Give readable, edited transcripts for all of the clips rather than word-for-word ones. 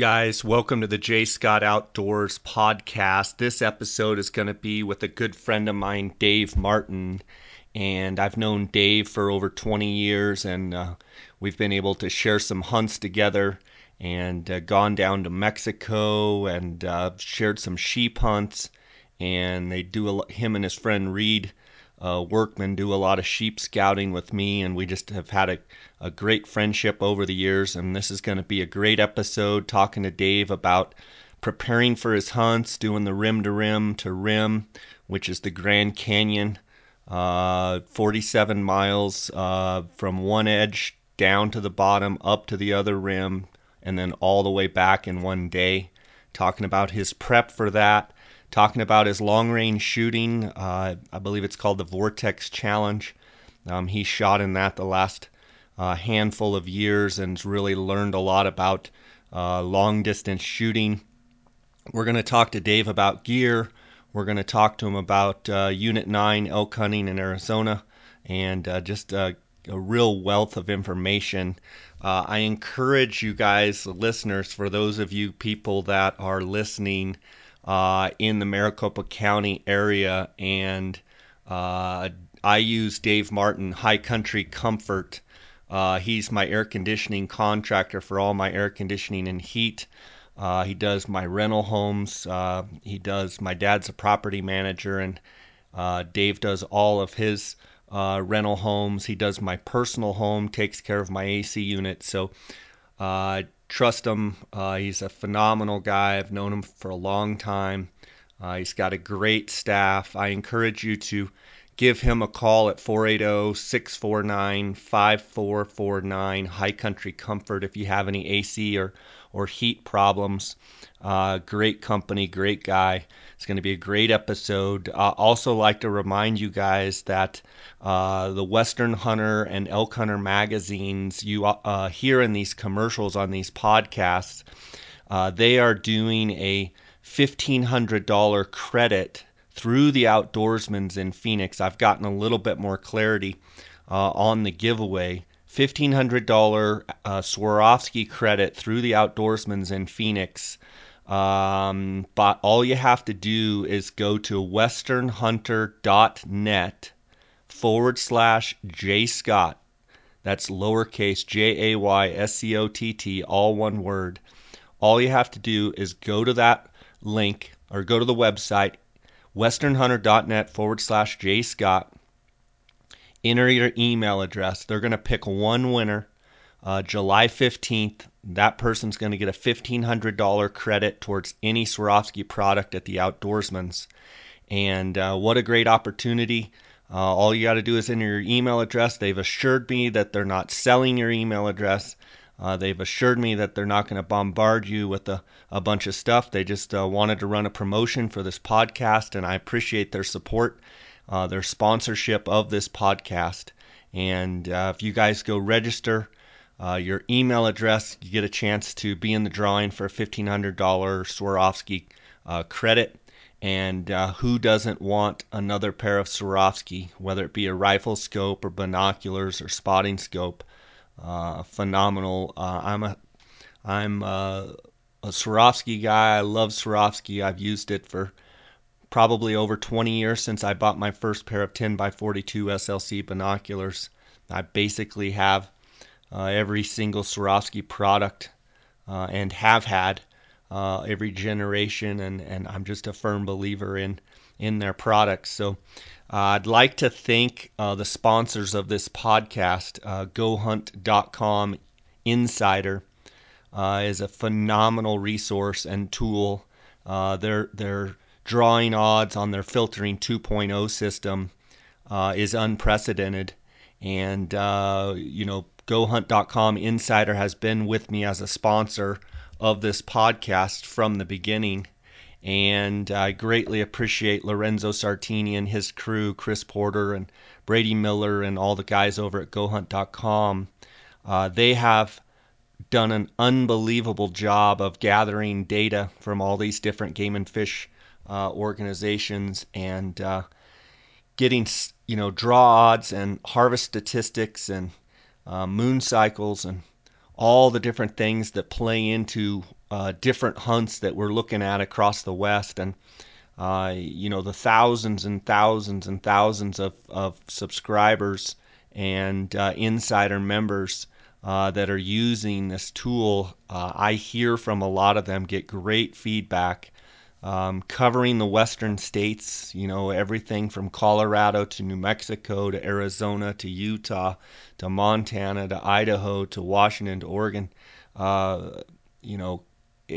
Guys, welcome to the J. Scott Outdoors podcast. This episode is going to be with a good friend of mine, Dave Martin. And I've known Dave for over 20 years, and we've been able to share some hunts together and gone down to Mexico and shared some sheep hunts. And they do him and his friend Reed Workman do a lot of sheep scouting with me, and we just have had a great friendship over the years. And this is going to be a great episode, talking to Dave about preparing for his hunts, doing the rim to rim to rim, which is the Grand Canyon, 47 miles from one edge down to the bottom, up to the other rim, and then all the way back in one day. Talking about his prep for that. Talking about his long-range shooting. I believe it's called the Vortex Challenge. He shot in that the last handful of years and really learned a lot about long-distance shooting. We're going to talk to Dave about gear. We're going to talk to him about Unit 9 elk hunting in Arizona, and just a real wealth of information. I encourage you guys, listeners, for those of you people that are listening in the Maricopa County area, and I use Dave Martin, High Country Comfort. He's my air conditioning contractor for all my air conditioning and heat. He does my rental homes. He does, my dad's a property manager, and Dave does all of his rental homes. He does my personal home, takes care of my AC unit. So trust him. He's a phenomenal guy. I've known him for a long time. He's got a great staff. I encourage you to give him a call at 480-649-5449, High Country Comfort, if you have any AC or heat problems. Great company, great guy. It's going to be a great episode. I also like to remind you guys that the Western Hunter and Elk Hunter magazines, you hear in these commercials on these podcasts, they are doing a $1,500 credit through the Outdoorsmans in Phoenix. I've gotten a little bit more clarity on the giveaway. $1,500 Swarovski credit through the Outdoorsmans in Phoenix. But all you have to do is go to westernhunter.net/JScott. That's lowercase JAYSCOTT, all one word. All you have to do is go to that link, or go to the website, westernhunter.net/JScott. Enter your email address. They're going to pick one winner July 15th. That person's going to get a $1,500 credit towards any Swarovski product at the Outdoorsmans. And what a great opportunity. All you got to do is enter your email address. They've assured me that they're not selling your email address. They've assured me that they're not going to bombard you with a bunch of stuff. They just wanted to run a promotion for this podcast, and I appreciate their support. Their sponsorship of this podcast. And if you guys go register your email address, you get a chance to be in the drawing for a $1,500 Swarovski credit. And who doesn't want another pair of Swarovski, whether it be a rifle scope or binoculars or spotting scope? Phenomenal. I'm a Swarovski guy. I love Swarovski. I've used it for probably over 20 years since I bought my first pair of 10x42 SLC binoculars. I basically have every single Swarovski product and have had every generation, and I'm just a firm believer in their products. So I'd like to thank the sponsors of this podcast. GoHunt.com Insider is a phenomenal resource and tool. They're drawing odds on their filtering 2.0 system is unprecedented. And, you know, GoHunt.com Insider has been with me as a sponsor of this podcast from the beginning. And I greatly appreciate Lorenzo Sartini and his crew, Chris Porter and Brady Miller and all the guys over at GoHunt.com. They have done an unbelievable job of gathering data from all these different game and fish organizations, and getting, you know, draw odds and harvest statistics and moon cycles and all the different things that play into different hunts that we're looking at across the West, and the thousands and thousands and thousands of subscribers and insider members that are using this tool. I hear from a lot of them, get great feedback. Covering the western states, everything from Colorado to New Mexico to Arizona to Utah to Montana to Idaho to Washington to Oregon,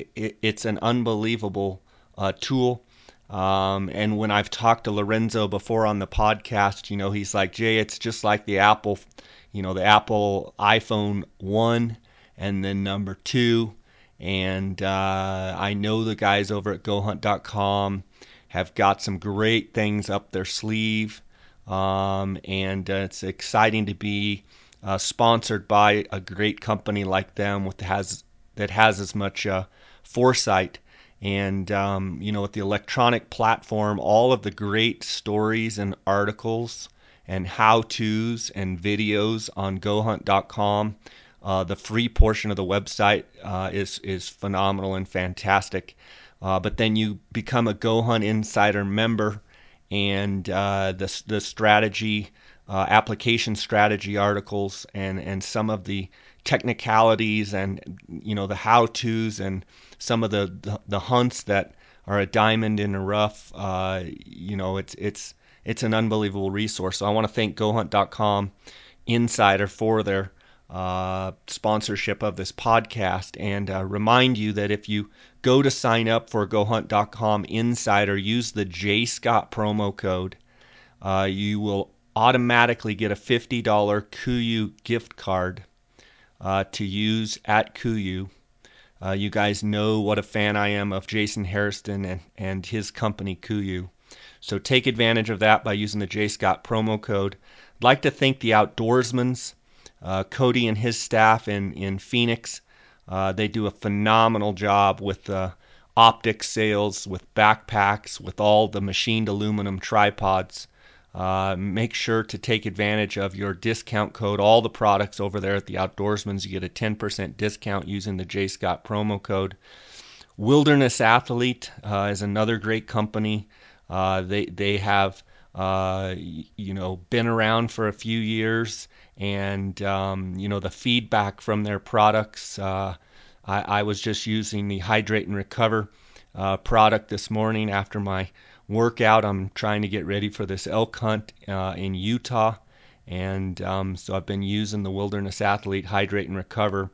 it's an unbelievable tool. And when I've talked to Lorenzo before on the podcast, he's like, Jay, it's just like the Apple, the Apple iPhone 1 and then number 2. And I know the guys over at GoHunt.com have got some great things up their sleeve, and it's exciting to be sponsored by a great company like them that has as much foresight. And with the electronic platform, all of the great stories and articles and how-tos and videos on GoHunt.com. The free portion of the website is phenomenal and fantastic. But then you become a Go Hunt Insider member, and the strategy, application strategy articles, and some of the technicalities and the how-tos and some of the hunts that are a diamond in the rough. It's an unbelievable resource. So I want to thank GoHunt.com Insider for their sponsorship of this podcast, and remind you that if you go to sign up for GoHunt.com Insider, use the J. Scott promo code. You will automatically get a $50 Kuiu gift card to use at Kuiu. You guys know what a fan I am of Jason Harrison and his company Kuiu. So take advantage of that by using the J. Scott promo code. I'd like to thank the Outdoorsmans, Cody and his staff in Phoenix. They do a phenomenal job with optic sales, with backpacks, with all the machined aluminum tripods. Make sure to take advantage of your discount code. All the products over there at the Outdoorsmans, you get a 10% discount using the J. Scott promo code. Wilderness Athlete is another great company. They have been around for a few years, and the feedback from their products. I was just using the Hydrate and Recover product this morning after my workout. I'm trying to get ready for this elk hunt in Utah, and so I've been using the Wilderness Athlete Hydrate and Recover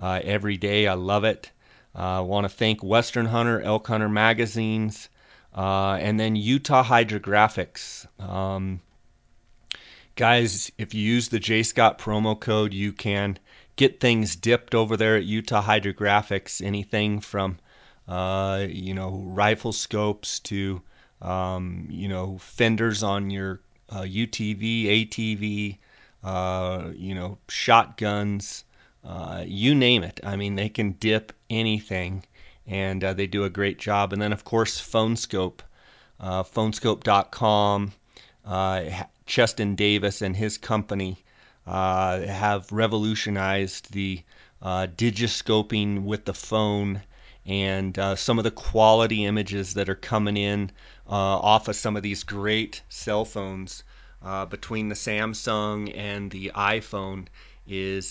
every day. I love it. I want to thank Western Hunter, Elk Hunter magazines, and then Utah Hydrographics. Guys, if you use the J. Scott promo code, you can get things dipped over there at Utah Hydrographics. Anything from, rifle scopes to, fenders on your UTV, ATV, shotguns, you name it. I mean, they can dip anything. And they do a great job. And then, of course, Phonescope, Phonescope.com, Cheston Davis and his company have revolutionized the digiscoping with the phone, and some of the quality images that are coming in off of some of these great cell phones between the Samsung and the iPhone is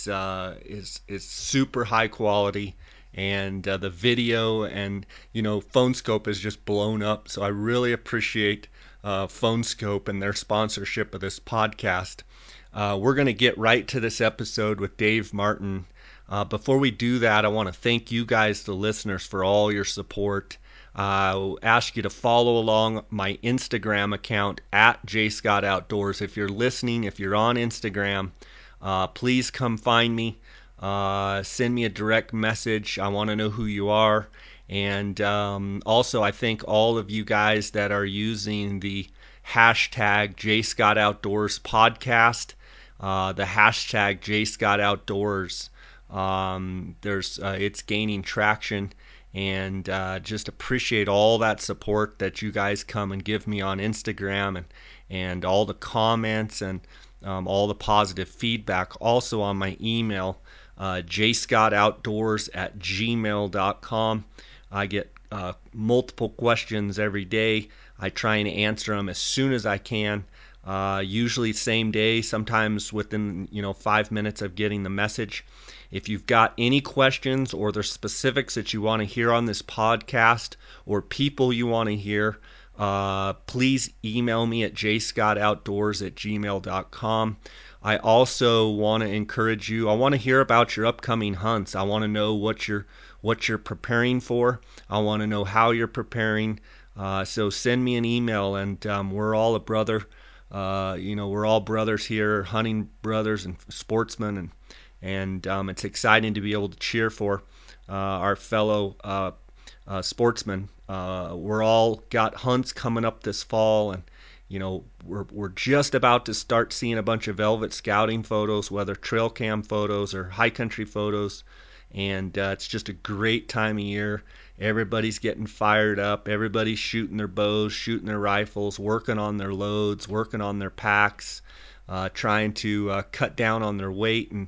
super high quality. And the video and, Phonescope is just blown up. So I really appreciate Phonescope and their sponsorship of this podcast. We're going to get right to this episode with Dave Martin. Before we do that, I want to thank you guys, the listeners, for all your support. I'll ask you to follow along my Instagram account at J. Scott Outdoors. If you're listening, if you're on Instagram, please come find me. Send me a direct message. I want to know who you are. And also, I thank all of you guys that are using the hashtag J. Scott Outdoors podcast, the hashtag J. Scott Outdoors. It's gaining traction, and just appreciate all that support that you guys come and give me on Instagram, and all the comments and all the positive feedback. Also on my email. J. Scott Outdoors at gmail.com. I get multiple questions every day. I try and answer them as soon as I can, usually same day, sometimes within 5 minutes of getting the message. If you've got any questions or there's specifics that you want to hear on this podcast or people you want to hear, please email me at jscottoutdoors@gmail.com. I also want to encourage you. I want to hear about your upcoming hunts. I want to know what you're preparing for. I want to know how you're preparing. So send me an email, and we're all a brother. We're all brothers here, hunting brothers and sportsmen, and it's exciting to be able to cheer for our fellow sportsmen. We're all got hunts coming up this fall, and we're just about to start seeing a bunch of velvet scouting photos, whether trail cam photos or high country photos, and it's just a great time of year. Everybody's getting fired up. Everybody's shooting their bows, shooting their rifles, working on their loads, working on their packs, trying to cut down on their weight and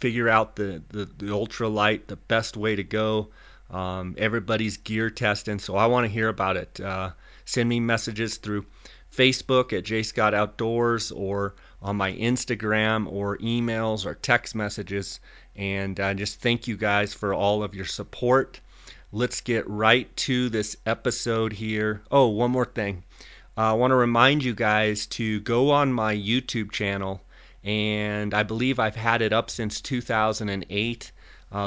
figure out the ultralight, the best way to go. Everybody's gear testing, so I want to hear about it. Send me messages through Facebook at J. Scott Outdoors, or on my Instagram, or emails or text messages. And I just thank you guys for all of your support. Let's get right to this episode here. Oh, one more thing. I want to remind you guys to go on my YouTube channel, and I believe I've had it up since 2008.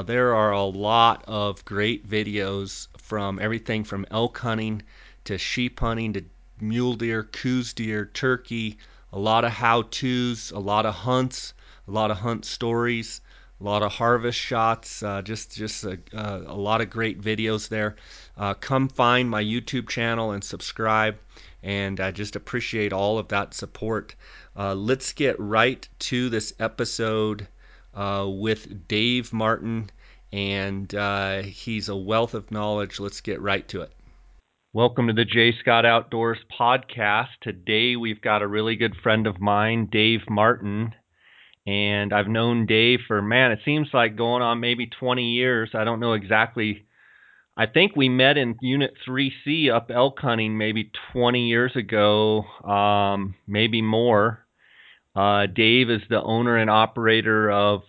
There are a lot of great videos from everything from elk hunting to sheep hunting to mule deer, coos deer, turkey, a lot of how-tos, a lot of hunts, a lot of hunt stories, a lot of harvest shots, just a lot of great videos there. Come find my YouTube channel and subscribe, and I just appreciate all of that support. Let's get right to this episode with Dave Martin, and he's a wealth of knowledge. Let's get right to it. Welcome to the J. Scott Outdoors podcast. Today we've got a really good friend of mine, Dave Martin, and I've known Dave for, it seems like going on maybe 20 years. I don't know exactly. I think we met in Unit 3C up elk hunting maybe 20 years ago, maybe more. Dave is the owner and operator of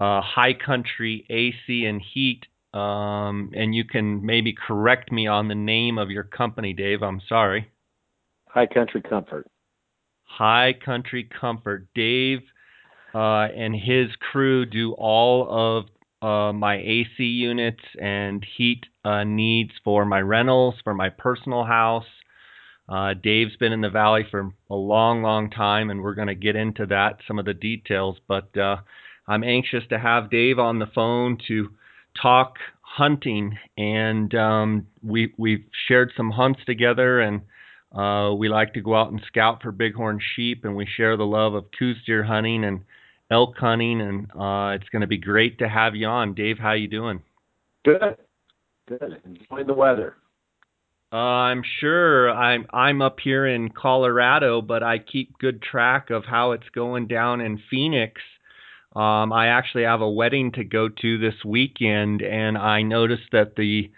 High Country AC and Heat, and you can maybe correct me on the name of your company, Dave. I'm sorry. High Country Comfort. High Country Comfort. Dave and his crew do all of my AC units and heat needs for my rentals, for my personal house. Dave's been in the valley for a long, long time, and we're going to get into that, some of the details. But I'm anxious to have Dave on the phone to talk hunting, and we've shared some hunts together, and we like to go out and scout for bighorn sheep, and we share the love of coos deer hunting and elk hunting, and it's going to be great to have you on. Dave, how you doing? Good. Good. Enjoying the weather. I'm sure. I'm up here in Colorado, but I keep good track of how it's going down in Phoenix. I actually have a wedding to go to this weekend, and I noticed that the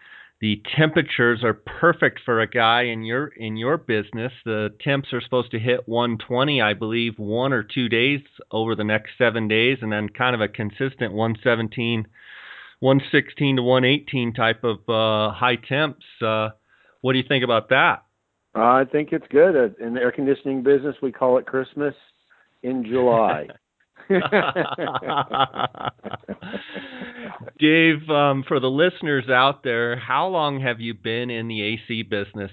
temperatures are perfect for a guy in your business. The temps are supposed to hit 120, I believe, 1 or 2 days over the next 7 days, and then kind of a consistent 117, 116 to 118 type of high temps. What do you think about that? I think it's good. In the air conditioning business, we call it Christmas in July. Dave, for the listeners out there, how long have you been in the AC business?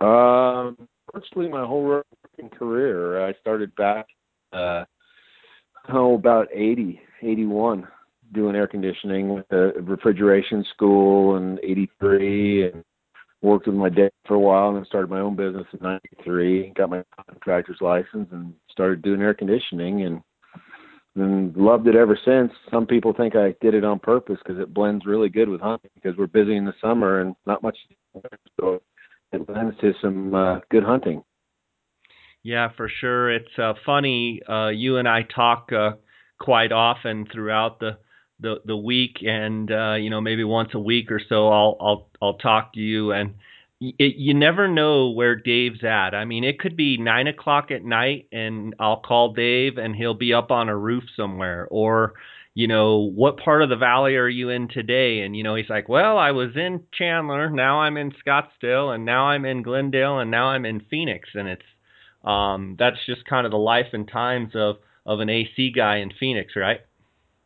Virtually my whole working career. I started back about 80, 81, doing air conditioning with the refrigeration school in 83, and worked with my dad for a while, and then started my own business in 93, got my contractor's license, and started doing air conditioning, and loved it ever since. Some people think I did it on purpose because it blends really good with hunting, because we're busy in the summer and not much, so it blends to some good hunting. Yeah, for sure. It's funny. You and I talk quite often throughout the week, and maybe once a week or so I'll talk to you, and you never know where Dave's at. I mean, it could be 9 o'clock at night and I'll call Dave and he'll be up on a roof somewhere, or, what part of the valley are you in today? And, he's like, well, I was in Chandler. Now I'm in Scottsdale, and now I'm in Glendale, and now I'm in Phoenix. And it's, that's just kind of the life and times of an AC guy in Phoenix, right?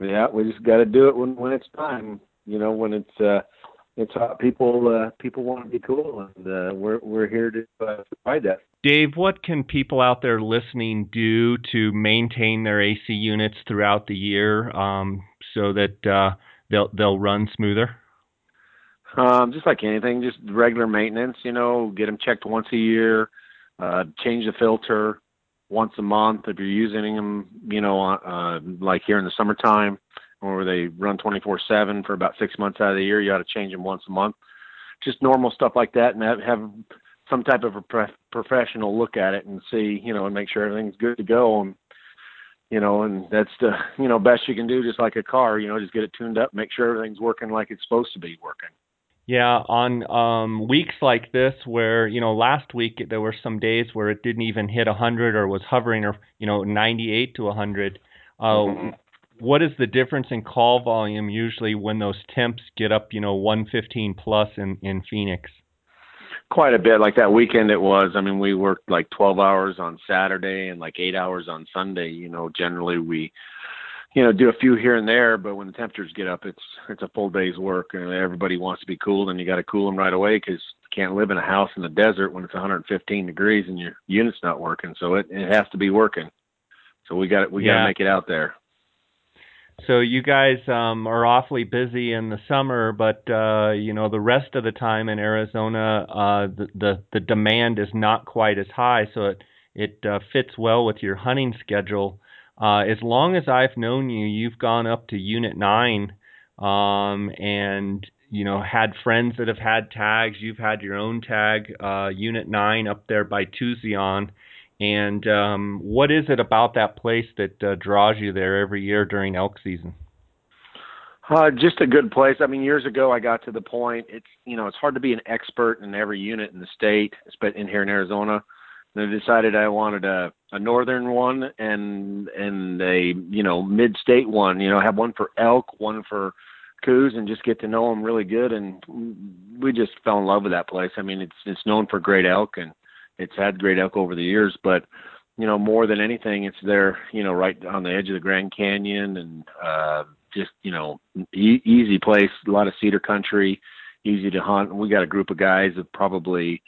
Yeah. We just got to do it when it's time, when it's hot. People want to be cool, and we're here to provide that. Dave, what can people out there listening do to maintain their AC units throughout the year so that they'll run smoother? Just like anything, just regular maintenance. Get them checked once a year. Change the filter once a month if you're using them. Like here in the summertime, or they run 24/7 for about 6 months out of the year, you ought to change them once a month. Just normal stuff like that, and have some type of a professional look at it and see, and make sure everything's good to go. And, and that's the, best you can do, just like a car, just get it tuned up, make sure everything's working like it's supposed to be working. Yeah, on weeks like this where, last week there were some days where it didn't even hit 100 or was hovering, 98 to 100. What is the difference in call volume usually when those temps get up, 115 plus in Phoenix? Quite a bit. Like that weekend it was. I mean, we worked like 12 hours on Saturday and like 8 hours on Sunday. Generally we, do a few here and there, but when the temperatures get up, it's a full day's work, and everybody wants to be cooled, and you got to cool them right away because you can't live in a house in the desert when it's 115 degrees and your unit's not working. So it has to be working. So we got to make it out there. So you guys are awfully busy in the summer, but the rest of the time in Arizona, the demand is not quite as high, so it fits well with your hunting schedule. As long as I've known you, you've gone up to Unit 9, and had friends that have had tags. You've had your own tag, Unit 9, up there by Tucson. And what is it about that place that draws you there every year during elk season? Just a good place. I mean, years ago I got to the point. It's it's hard to be an expert in every unit in the state, but in here in Arizona, and I decided I wanted a northern one and a mid state one. Have one for elk, one for coos, and just get to know them really good. And we just fell in love with that place. I mean, it's known for great elk, and it's had great elk over the years, but, more than anything, it's there, right on the edge of the Grand Canyon, and just, easy place, a lot of cedar country, easy to hunt. We got a group of guys of probably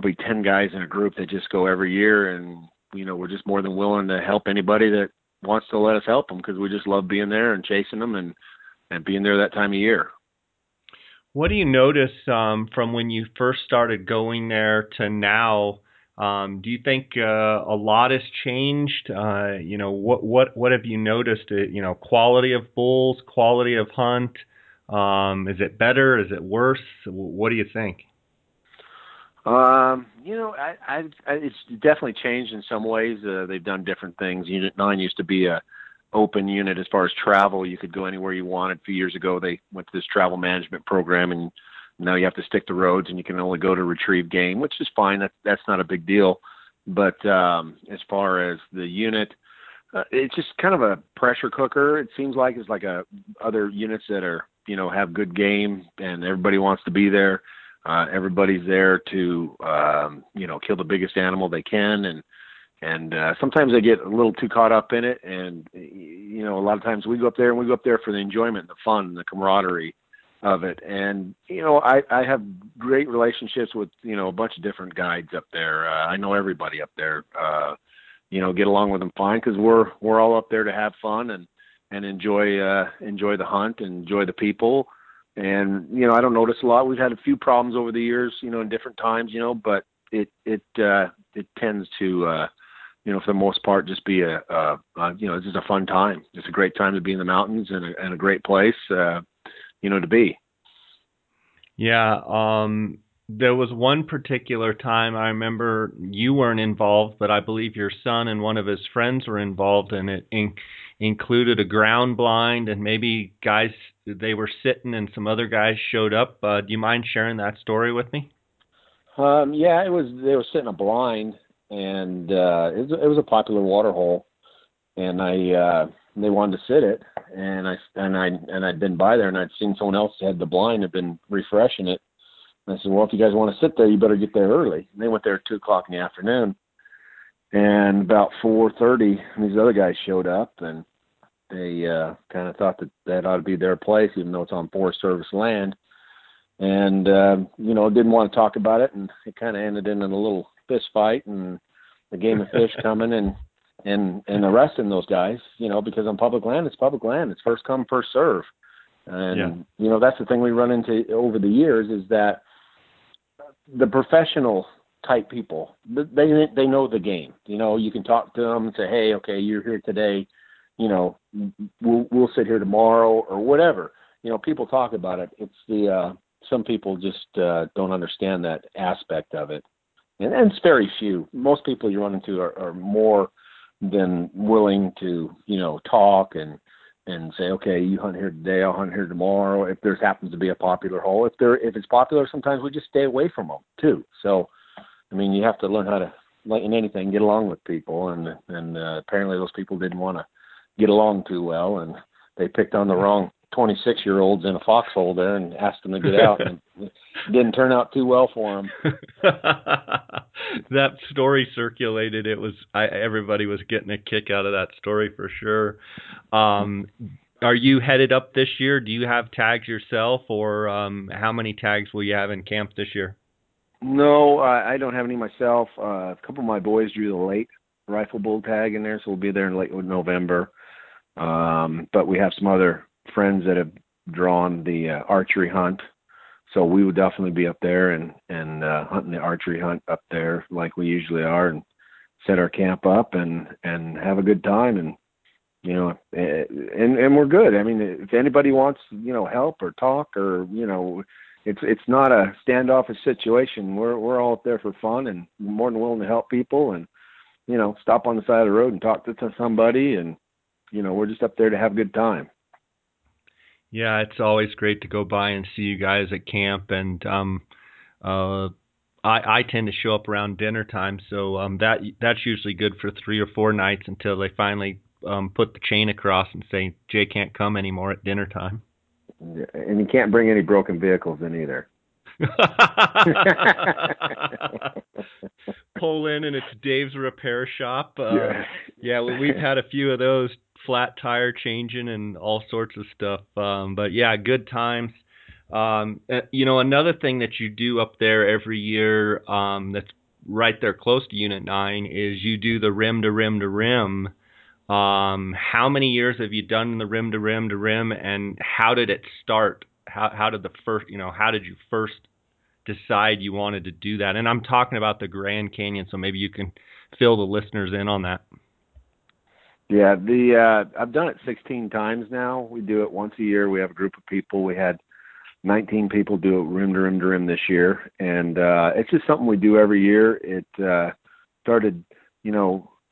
10 guys in a group that just go every year. And, we're just more than willing to help anybody that wants to let us help them, because we just love being there and chasing them and being there that time of year. What do you notice from when you first started going there to now? Do you think a lot has changed? What have you noticed? Quality of bulls, quality of hunt. Is it better? Is it worse? What do you think? It's definitely changed in some ways. They've done different things. Unit 9 used to be a open unit as far as travel. You could go anywhere you wanted. A few years ago they went to this travel management program, and now you have to stick to roads and you can only go to retrieve game, which is fine. That's not a big deal. But as far as the unit, it's just kind of a pressure cooker. It seems like it's like other units that are have good game, and everybody wants to be there. Everybody's there to kill the biggest animal they can, and sometimes they get a little too caught up in it. And, a lot of times we go up there for the enjoyment, the fun, the camaraderie of it. And, I have great relationships with, a bunch of different guides up there. I know everybody up there, get along with them fine, because we're all up there to have fun and enjoy the hunt and enjoy the people. And, I don't notice a lot. We've had a few problems over the years, in different times, but it tends to, for the most part, just be this is a fun time. It's a great time to be in the mountains, and a great place, to be. Yeah. There was one particular time I remember you weren't involved, but I believe your son and one of his friends were involved in it. And included a ground blind, and maybe guys, they were sitting and some other guys showed up. Do you mind sharing that story with me? Yeah, they were sitting a blind, and it was a popular water hole, and they wanted to sit it, and I'd been by there, and I'd seen someone else had the blind, had been refreshing it, and I said, well, if you guys want to sit there, you better get there early. And they went there at 2 o'clock in the afternoon, and about 4:30, these other guys showed up, and they kind of thought that that ought to be their place, even though it's on Forest Service land. And, didn't want to talk about it. And it kind of ended in a little fist fight and the game of fish coming and arresting those guys, because on public land, it's public land. It's first come, first serve. And, that's the thing we run into over the years, is that the professional type people, they know the game. You can talk to them and say, hey, okay, you're here today. We'll sit here tomorrow or whatever. People talk about it. It's some people just don't understand that aspect of it. And it's very few. Most people you run into are more than willing to, talk and say, okay, you hunt here today, I'll hunt here tomorrow. If there happens to be a popular hole, if it's popular, sometimes we just stay away from them too. So, you have to learn how to, like in anything, get along with people. And apparently those people didn't want to get along too well, and they picked on the wrong 26-year-olds in a foxhole there and asked them to get out, and it didn't turn out too well for them. That story circulated. Everybody was getting a kick out of that story for sure. Are you headed up this year? Do you have tags yourself, or how many tags will you have in camp this year? No, I don't have any myself. A couple of my boys drew the late rifle bull tag in there, so we'll be there in late November. But we have some other friends that have drawn the archery hunt, so we would definitely be up there and hunting the archery hunt up there like we usually are, and set our camp up and have a good time, and we're good. If anybody wants help or talk, or it's not a standoffish situation. We're all up there for fun, and more than willing to help people, and stop on the side of the road and talk to somebody, and we're just up there to have a good time. Yeah, it's always great to go by and see you guys at camp, and I tend to show up around dinner time, so that's usually good for 3 or 4 nights until they finally put the chain across and say Jay can't come anymore at dinner time. And you can't bring any broken vehicles in either. Pull in and it's Dave's repair shop. Yeah, we've had a few of those. Flat tire changing and all sorts of stuff. But yeah, good times. Another thing that you do up there every year that's right there close to Unit 9 is you do the rim to rim to rim. How many years have you done the rim to rim to rim, and how did it start? How did you first decide you wanted to do that? And I'm talking about the Grand Canyon, so maybe you can fill the listeners in on that. Yeah, I've done it 16 times now. We do it once a year. We have a group of people. We had 19 people do it rim to rim to rim this year, and it's just something we do every year. It started,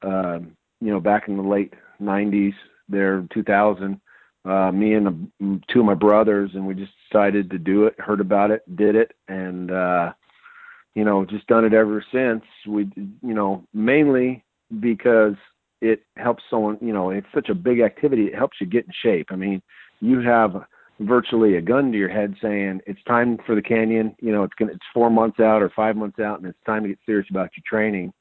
back in the late 90s, there 2000. Me and two of my brothers, and we just decided to do it. Heard about it, did it, and just done it ever since. We, mainly because it helps someone, it's such a big activity. It helps you get in shape. You have virtually a gun to your head saying it's time for the canyon. It's 4 months out or 5 months out, and it's time to get serious about your training.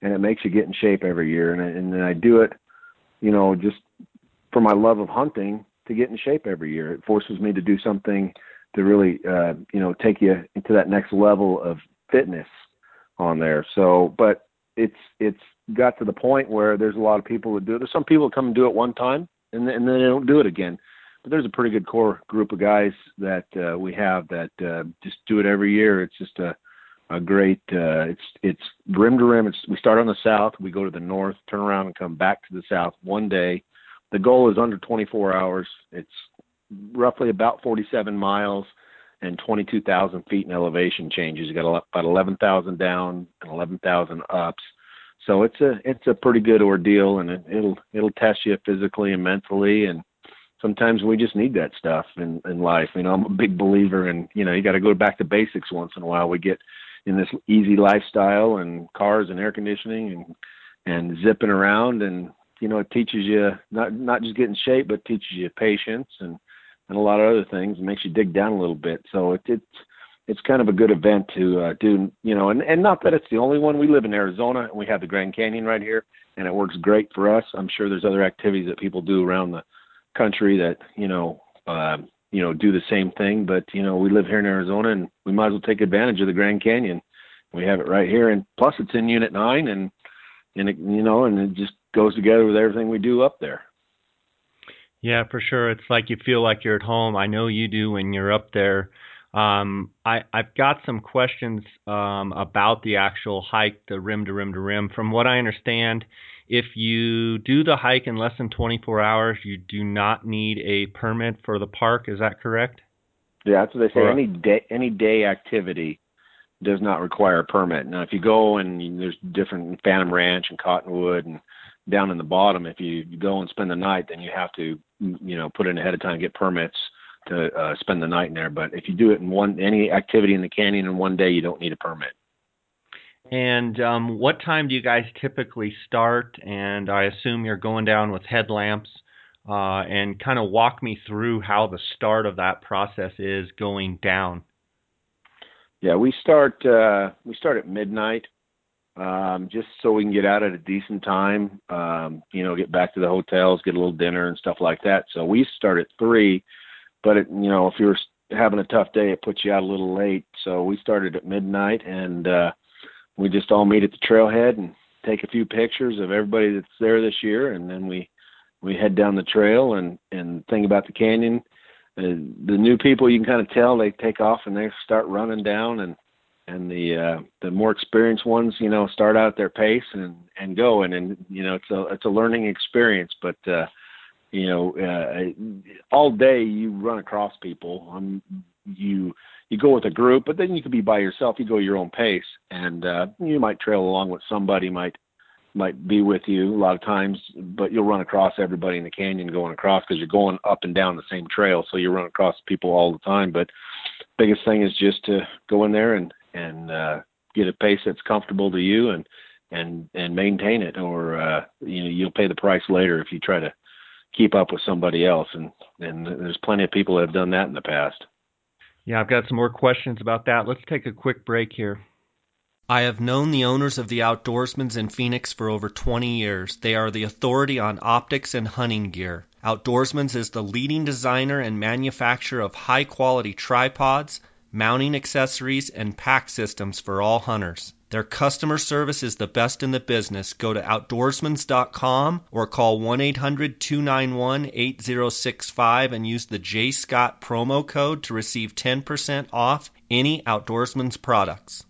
And it makes you get in shape every year. And I do it, just for my love of hunting, to get in shape every year. It forces me to do something to really, take you into that next level of fitness on there. So, but it's got to the point where there's a lot of people that do it. There's some people that come and do it one time and then they don't do it again, but there's a pretty good core group of guys that we have that just do it every year. It's just a great, it's rim to rim. We start on the south, we go to the north, turn around and come back to the south one day. The goal is under 24 hours. It's roughly about 47 miles and 22,000 feet in elevation changes. You got about 11,000 down and 11,000 ups. So it's a pretty good ordeal, and it'll test you physically and mentally. And sometimes we just need that stuff in life. You know, I'm a big believer in, you know, you got to go back to basics once in a while. We get in this easy lifestyle and cars and air conditioning and zipping around, and, you know, it teaches you not just get in shape, but teaches you patience and a lot of other things, and makes you dig down a little bit. So it's kind of a good event to do, you know, and not that it's the only one. We live in Arizona, and we have the Grand Canyon right here, and it works great for us. I'm sure there's other activities that people do around the country that, you know, do the same thing. But, you know, we live here in Arizona, and we might as well take advantage of the Grand Canyon. We have it right here. And plus it's in Unit 9, and it, you know, and it just goes together with everything we do up there. Yeah, for sure. It's like you feel like you're at home. I know you do when you're up there. I've got some questions about the actual hike, the rim to rim to rim. From what I understand, if you do the hike in less than 24 hours, you do not need a permit for the park. Is that correct? Yeah, that's what they say. Or any day activity does not require a permit. Now, if you go and there's different Phantom Ranch and Cottonwood and down in the bottom, if you go and spend the night, then you have to, you know, put in ahead of time, get permits to spend the night in there. But if you do it in any activity in the canyon in one day, you don't need a permit. And what time do you guys typically start? And I assume you're going down with headlamps, and kind of walk me through how the start of that process is going down. Yeah, we start at midnight, just so we can get out at a decent time, you know, get back to the hotels, get a little dinner and stuff like that. So we start at 3, but it, you know, if you're having a tough day, it puts you out a little late. So we started at midnight, and we just all meet at the trailhead and take a few pictures of everybody that's there this year. And then we head down the trail, and the thing about the canyon, the new people, you can kind of tell they take off and they start running down, and the more experienced ones, you know, start out at their pace and go. And, you know, it's a learning experience, but, you know, all day you run across people. You go with a group, but then you could be by yourself. You go your own pace, and you might trail along with somebody, might be with you a lot of times, but you'll run across everybody in the canyon going across, because you're going up and down the same trail. So you run across people all the time. But biggest thing is just to go in there and get a pace that's comfortable to you and maintain it, or you know, you'll pay the price later if you try to keep up with somebody else. And there's plenty of people that have done that in the past. Yeah, I've got some more questions about that. Let's take a quick break here. I have known the owners of the Outdoorsmans in Phoenix for over 20 years. They are the authority on optics and hunting gear. Outdoorsmans is the leading designer and manufacturer of high-quality tripods, mounting accessories, and pack systems for all hunters. Their customer service is the best in the business. Go to Outdoorsmans.com or call 1-800-291-8065 and use the J. Scott promo code to receive 10% off any Outdoorsmans products.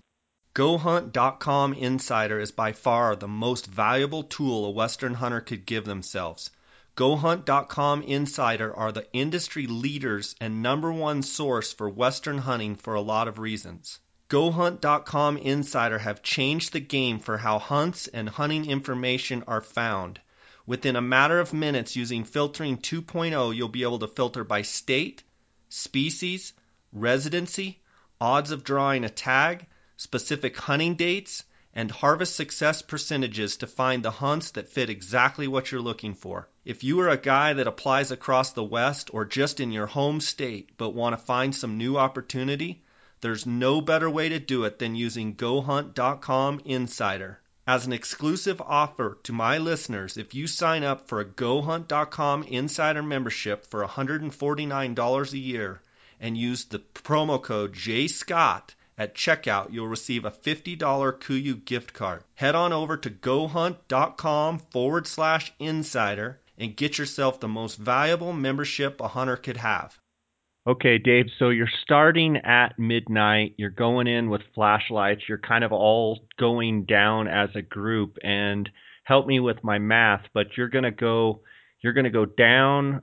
GoHunt.com Insider is by far the most valuable tool a Western hunter could give themselves. GoHunt.com Insider are the industry leaders and #1 source for Western hunting for a lot of reasons. GoHunt.com Insider have changed the game for how hunts and hunting information are found. Within a matter of minutes, using filtering 2.0, you'll be able to filter by state, species, residency, odds of drawing a tag, specific hunting dates, and harvest success percentages to find the hunts that fit exactly what you're looking for. If you are a guy that applies across the West or just in your home state but want to find some new opportunity, there's no better way to do it than using GoHunt.com Insider. As an exclusive offer to my listeners, if you sign up for a GoHunt.com Insider membership for $149 a year and use the promo code JSCOTT, at checkout, you'll receive a $50 Kuiu gift card. Head on over to GoHunt.com/insider and get yourself the most valuable membership a hunter could have. Okay, Dave, so you're starting at midnight. You're going in with flashlights. You're kind of all going down as a group. And help me with my math, but you're going to go down,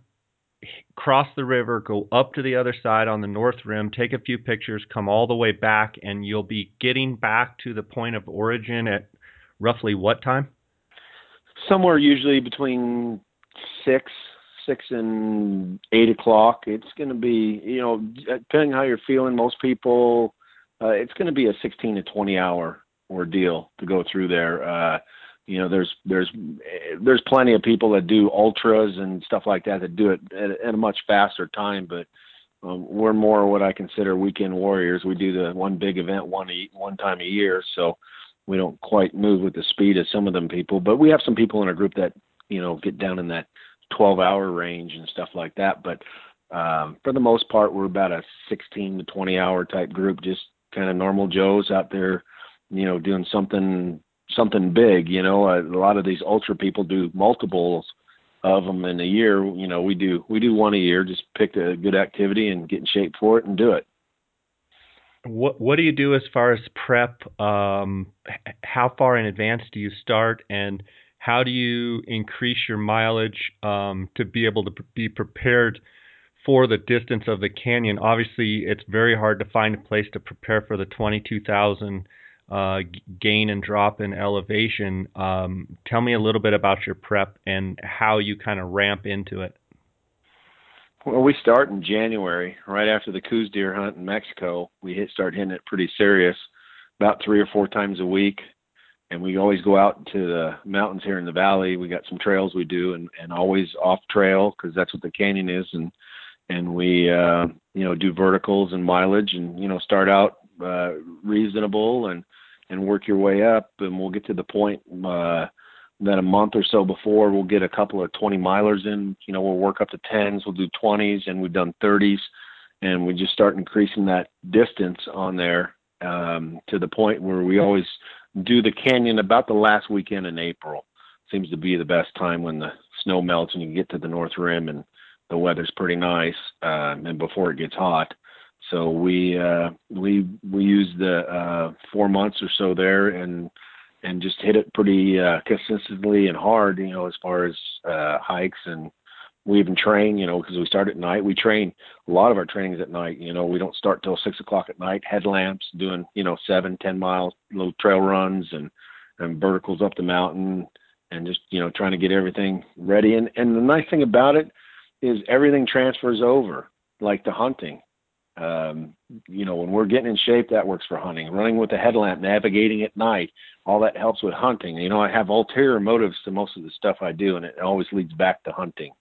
cross the river, go up to the other side on the north rim, take a few pictures, come all the way back, and you'll be getting back to the point of origin at roughly what time? Somewhere usually between 6 and 8 o'clock. It's going to be, you know, depending how you're feeling, most people, it's going to be a 16 to 20 hour ordeal to go through there. You know, there's plenty of people that do ultras and stuff like that that do it at a much faster time, but we're more what I consider weekend warriors. We do the one big event one time a year, so we don't quite move with the speed of some of them people. But we have some people in our group that, you know, get down in that 12-hour range and stuff like that. But for the most part, we're about a 16 to 20-hour type group, just kind of normal Joes out there, you know, doing something big. You know, a lot of these ultra people do multiples of them in a year. You know, we do one a year. Just pick a good activity and get in shape for it and do it. What do you do as far as prep? How far in advance do you start, and how do you increase your mileage to be able to be prepared for the distance of the canyon? Obviously, it's very hard to find a place to prepare for the 22,000 gain and drop in elevation. Tell me a little bit about your prep and how you kind of ramp into it. Well, we start in January, right after the coos deer hunt in Mexico. We start hitting it pretty serious, about 3 or 4 times a week. And we always go out to the mountains here in the valley. We got some trails we do, and always off trail, because that's what the canyon is. And we, you know, do verticals and mileage, and, you know, start out reasonable and work your way up. And we'll get to the point that a month or so before, we'll get a couple of 20 milers in. You know, we'll work up to 10s, we'll do 20s, and we've done 30s, and we just start increasing that distance on there to the point where we always do the canyon about the last weekend in April. Seems to be the best time, when the snow melts and you can get to the North Rim and the weather's pretty nice, and before it gets hot. So we use the 4 months or so there, and just hit it pretty consistently and hard, you know, as far as hikes. And we even train, you know, because we start at night. We train a lot of our trainings at night. You know, we don't start till 6 o'clock at night. Headlamps, doing, you know, 7, 10 mile little trail runs and verticals up the mountain, and just, you know, trying to get everything ready. And the nice thing about it is everything transfers over, like the hunting. You know, when we're getting in shape, that works for hunting. Running with a headlamp, navigating at night, all that helps with hunting. You know, I have ulterior motives to most of the stuff I do, and it always leads back to hunting.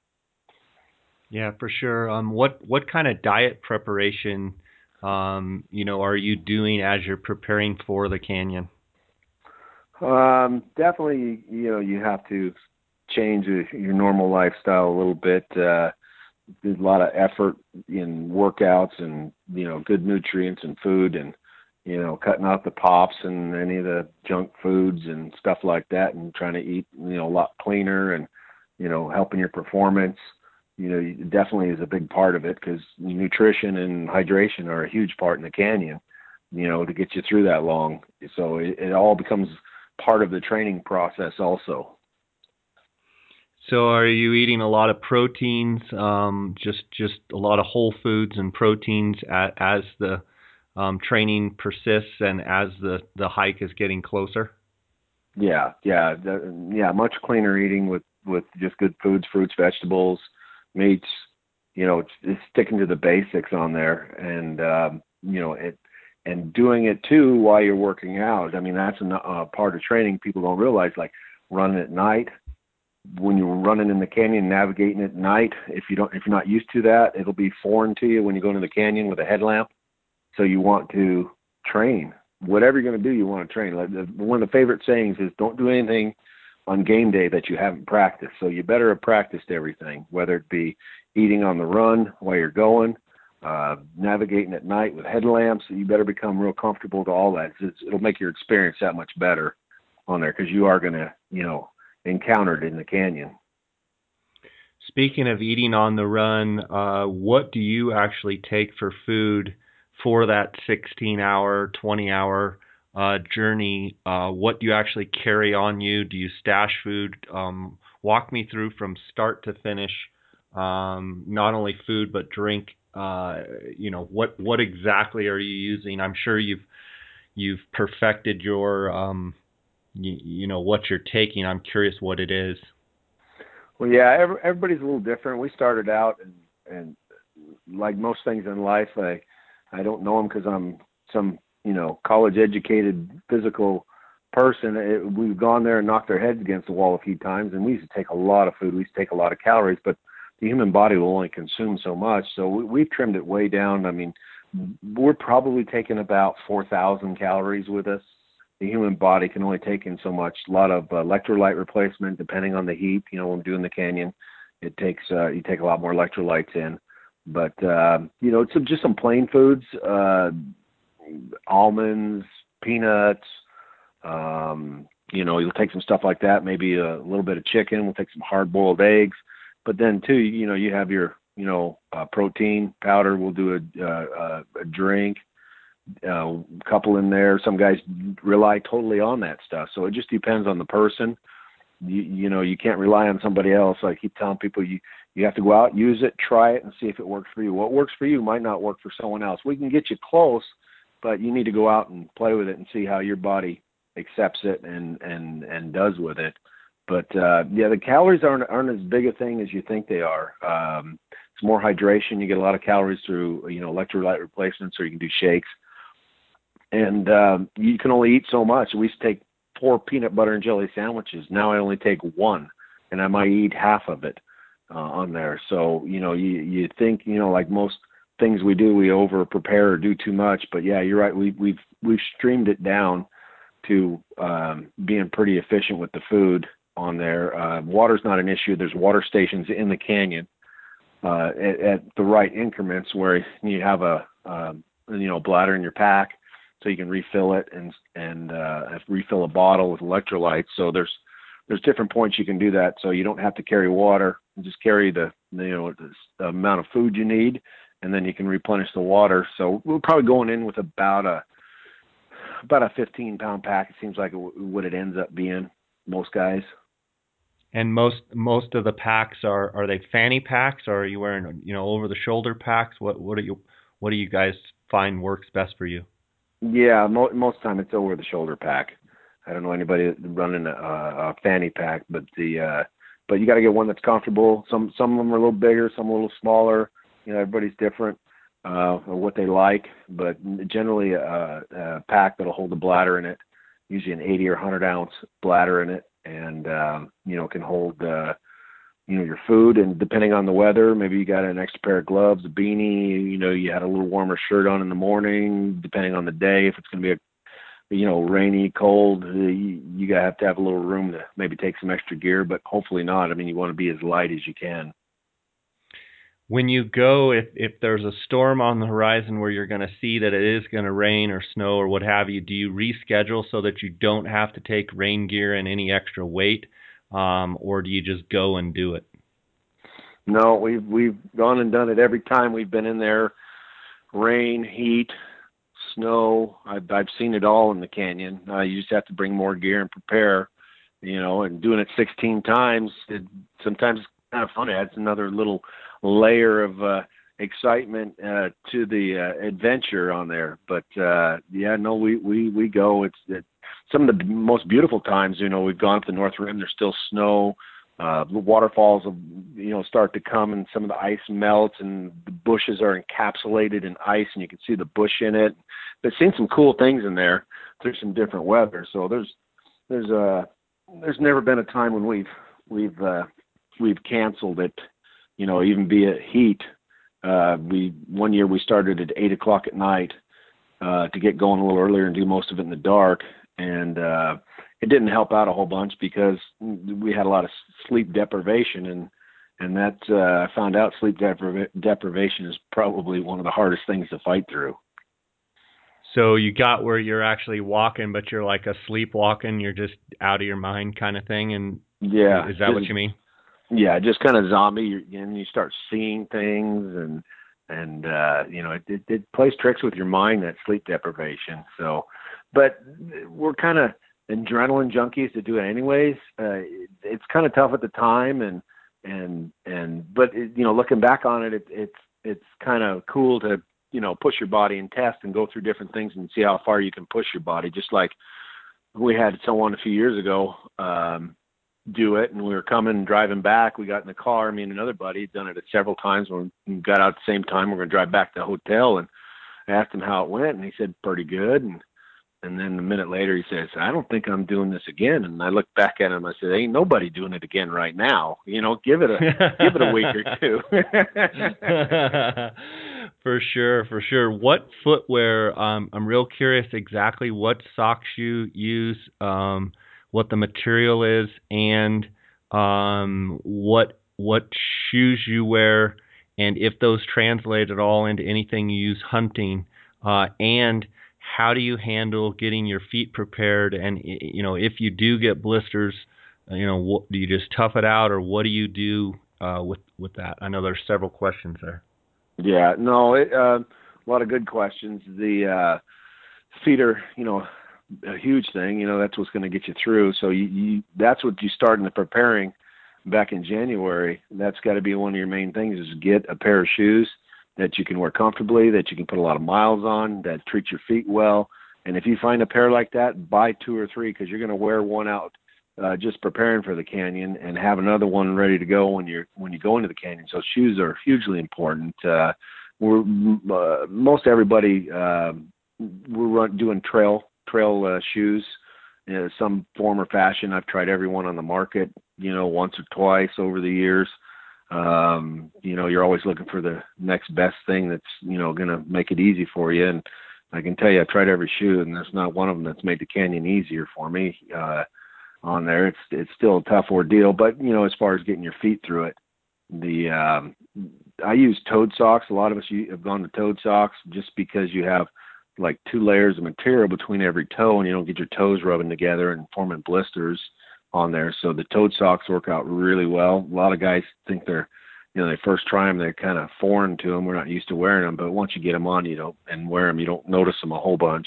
Yeah, for sure. What kind of diet preparation, you know, are you doing as you're preparing for the canyon? Definitely, you know, you have to change your normal lifestyle a little bit. There's a lot of effort in workouts and, you know, good nutrients and food, and, you know, cutting out the pops and any of the junk foods and stuff like that, and trying to eat, you know, a lot cleaner, and, you know, helping your performance. You know, it definitely is a big part of it, because nutrition and hydration are a huge part in the canyon, you know, to get you through that long. So it all becomes part of the training process also. So are you eating a lot of proteins, just a lot of whole foods and proteins as the training persists and as the hike is getting closer? Yeah. Much cleaner eating with just good foods, fruits, vegetables, meats. You know, it's sticking to the basics on there, and you know, it, and doing it too while you're working out. I mean, that's a part of training people don't realize, like running at night. When you're running in the canyon, navigating at night, if you're not used to that, it'll be foreign to you when you go into the canyon with a headlamp. So you want to train. Whatever you're going to do, you want to train. One of the favorite sayings is, don't do anything on game day that you haven't practiced. So you better have practiced everything, whether it be eating on the run while you're going, navigating at night with headlamps. You better become real comfortable to all that. It'll make your experience that much better on there, because you are going to, you know, encountered in the canyon. Speaking of eating on the run, what do you actually take for food for that 16-hour, 20-hour journey? What do you actually carry on you? Do you stash food? Walk me through from start to finish, not only food but drink. You know, what exactly are you using? I'm sure you've perfected your you know, what you're taking. I'm curious what it is. Well, yeah, everybody's a little different. We started out and like most things in life, I don't know them because I'm some, you know, college educated physical person. We've gone there and knocked their heads against the wall a few times, and we used to take a lot of food. We used to take a lot of calories, but the human body will only consume so much. So we've trimmed it way down. I mean, we're probably taking about 4,000 calories with us. The human body can only take in so much. A lot of electrolyte replacement, depending on the heat. You know, when I'm doing the canyon, it takes you take a lot more electrolytes in. But you know, it's just some plain foods: almonds, peanuts. You know, you'll take some stuff like that. Maybe a little bit of chicken. We'll take some hard-boiled eggs. But then too, you know, you have your protein powder. We'll do a drink. Couple in there. Some guys rely totally on that stuff. So it just depends on the person. You know, you can't rely on somebody else. I keep telling people you have to go out, use it, try it, and see if it works for you. What works for you might not work for someone else. We can get you close, but you need to go out and play with it and see how your body accepts it and does with it. But yeah, the calories aren't as big a thing as you think they are. It's more hydration. You get a lot of calories through, you know, electrolyte replacements, or you can do shakes. And you can only eat so much. We used to take 4 peanut butter and jelly sandwiches. Now I only take 1, and I might eat half of it on there. So, you know, you think, you know, like most things we do, we over-prepare or do too much. But, yeah, you're right. We've streamed it down to being pretty efficient with the food on there. Water's not an issue. There's water stations in the canyon at the right increments where you have a bladder in your pack. So you can refill it and refill a bottle with electrolytes. So there's different points you can do that. So you don't have to carry water. You just carry the amount of food you need, and then you can replenish the water. So we're probably going in with about a 15-pound pack. It seems like what it ends up being, most guys. And most of the packs are they fanny packs, or are you wearing over the shoulder packs? What do you guys find works best for you? Yeah, most of the time it's over the shoulder pack. I don't know anybody running a fanny pack, but you got to get one that's comfortable. Some of them are a little bigger, some a little smaller. You know, everybody's different or what they like, but generally a pack that'll hold a bladder in it, usually an 80 or 100 ounce bladder in it, and can hold your food. And depending on the weather, maybe you got an extra pair of gloves, a beanie, you had a little warmer shirt on in the morning, depending on the day. If it's going to be rainy, cold, you got to have a little room to maybe take some extra gear, but hopefully not. I mean, you want to be as light as you can. When you go, if there's a storm on the horizon where you're going to see that it is going to rain or snow or what have you, do you reschedule so that you don't have to take rain gear and any extra weight? Or do you just go and do it? No, we've gone and done it every time we've been in there. Rain, heat, snow. I've seen it all in the canyon. You just have to bring more gear and prepare, and doing it 16 times. Sometimes it's kind of fun. It adds another little layer of excitement to the adventure on there. But we go. It's some of the most beautiful times. We've gone up the North Rim. There's still snow. The waterfalls start to come, and some of the ice melts, and the bushes are encapsulated in ice, and you can see the bush in it. But seen some cool things in there through some different weather. So there's never been a time when we've canceled it. Even be it heat. One year we started at 8:00 at night to get going a little earlier and do most of it in the dark. And it didn't help out a whole bunch because we had a lot of sleep deprivation, and that I found out sleep deprivation is probably one of the hardest things to fight through. So you got where you're actually walking, but you're like a sleepwalking. You're just out of your mind kind of thing. And yeah, is that what you mean? Yeah, just kind of zombie, and you start seeing things, and it plays tricks with your mind, that sleep deprivation. So. But we're kind of adrenaline junkies to do it anyways. It's kind of tough at the time, but looking back on it's kind of cool to push your body and test and go through different things and see how far you can push your body. Just like we had someone a few years ago do it, and we were driving back. We got in the car, me and another buddy, done it several times. When we got out at the same time, we're going to drive back to the hotel, and I asked him how it went, and he said, pretty good. And then a minute later, he says, I don't think I'm doing this again. And I looked back at him. I said, ain't nobody doing it again right now. You know, give it a week or two. For sure. What footwear? I'm real curious exactly what socks you use, what the material is, and what shoes you wear, and if those translate at all into anything you use hunting, and how do you handle getting your feet prepared? And, you know, if you do get blisters, you know, what, do you just tough it out, or what do you do with that? I know there's several questions there. Yeah, no, a lot of good questions. The feet are, you know, a huge thing. You know, that's what's going to get you through. So that's what you start in the preparing back in January. That's got to be one of your main things, is get a pair of shoes that you can wear comfortably, that you can put a lot of miles on, that treat your feet well. And if you find a pair like that, buy 2 or 3, because you're going to wear one out just preparing for the canyon, and have another one ready to go when you go into the canyon. So shoes are hugely important. Most everybody we're doing trail shoes in some form or fashion. I've tried every one on the market, you know, once or twice over the years. You know, you're always looking for the next best thing that's, you know, going to make it easy for you. And I can tell you, I've tried every shoe, and there's not one of them that's made the canyon easier for me, on there. It's still a tough ordeal, but you know, as far as getting your feet through it, I use toad socks. A lot of us have gone to toad socks, just because you have like 2 layers of material between every toe, and you don't get your toes rubbing together and forming blisters on there. So the toad socks work out really well. A lot of guys think they're, you know, they first try them, they're kind of foreign to them. We're not used to wearing them, but once you get them on, you don't, and wear them, you don't notice them a whole bunch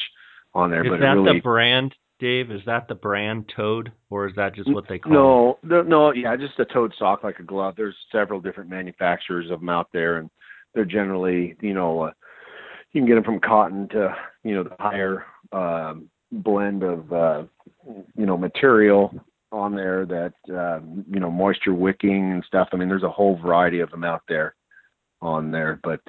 on there. Is but that really, the brand, Dave? Is that the brand Toad, or is that just what they call it? No, yeah, just a toad sock, like a glove. There's several different manufacturers of them out there, and they're generally, you know, you can get them from cotton to, you know, the higher blend of, you know, material on there that, you know, moisture wicking and stuff. I mean, there's a whole variety of them out there on there, but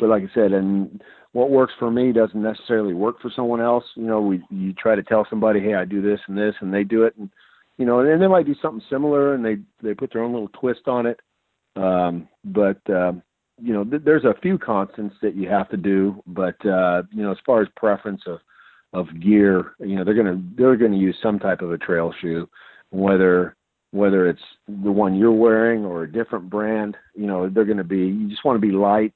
like I said, and what works for me doesn't necessarily work for someone else. You know, you try to tell somebody, hey, I do this and this, and they do it, and, you know, and they might do something similar, and they put their own little twist on it. You know, there's a few constants that you have to do, but, you know, as far as preference of gear, you know, they're going to use some type of a trail shoe, whether it's the one you're wearing or a different brand. You know, they're going to be, you just want to be light.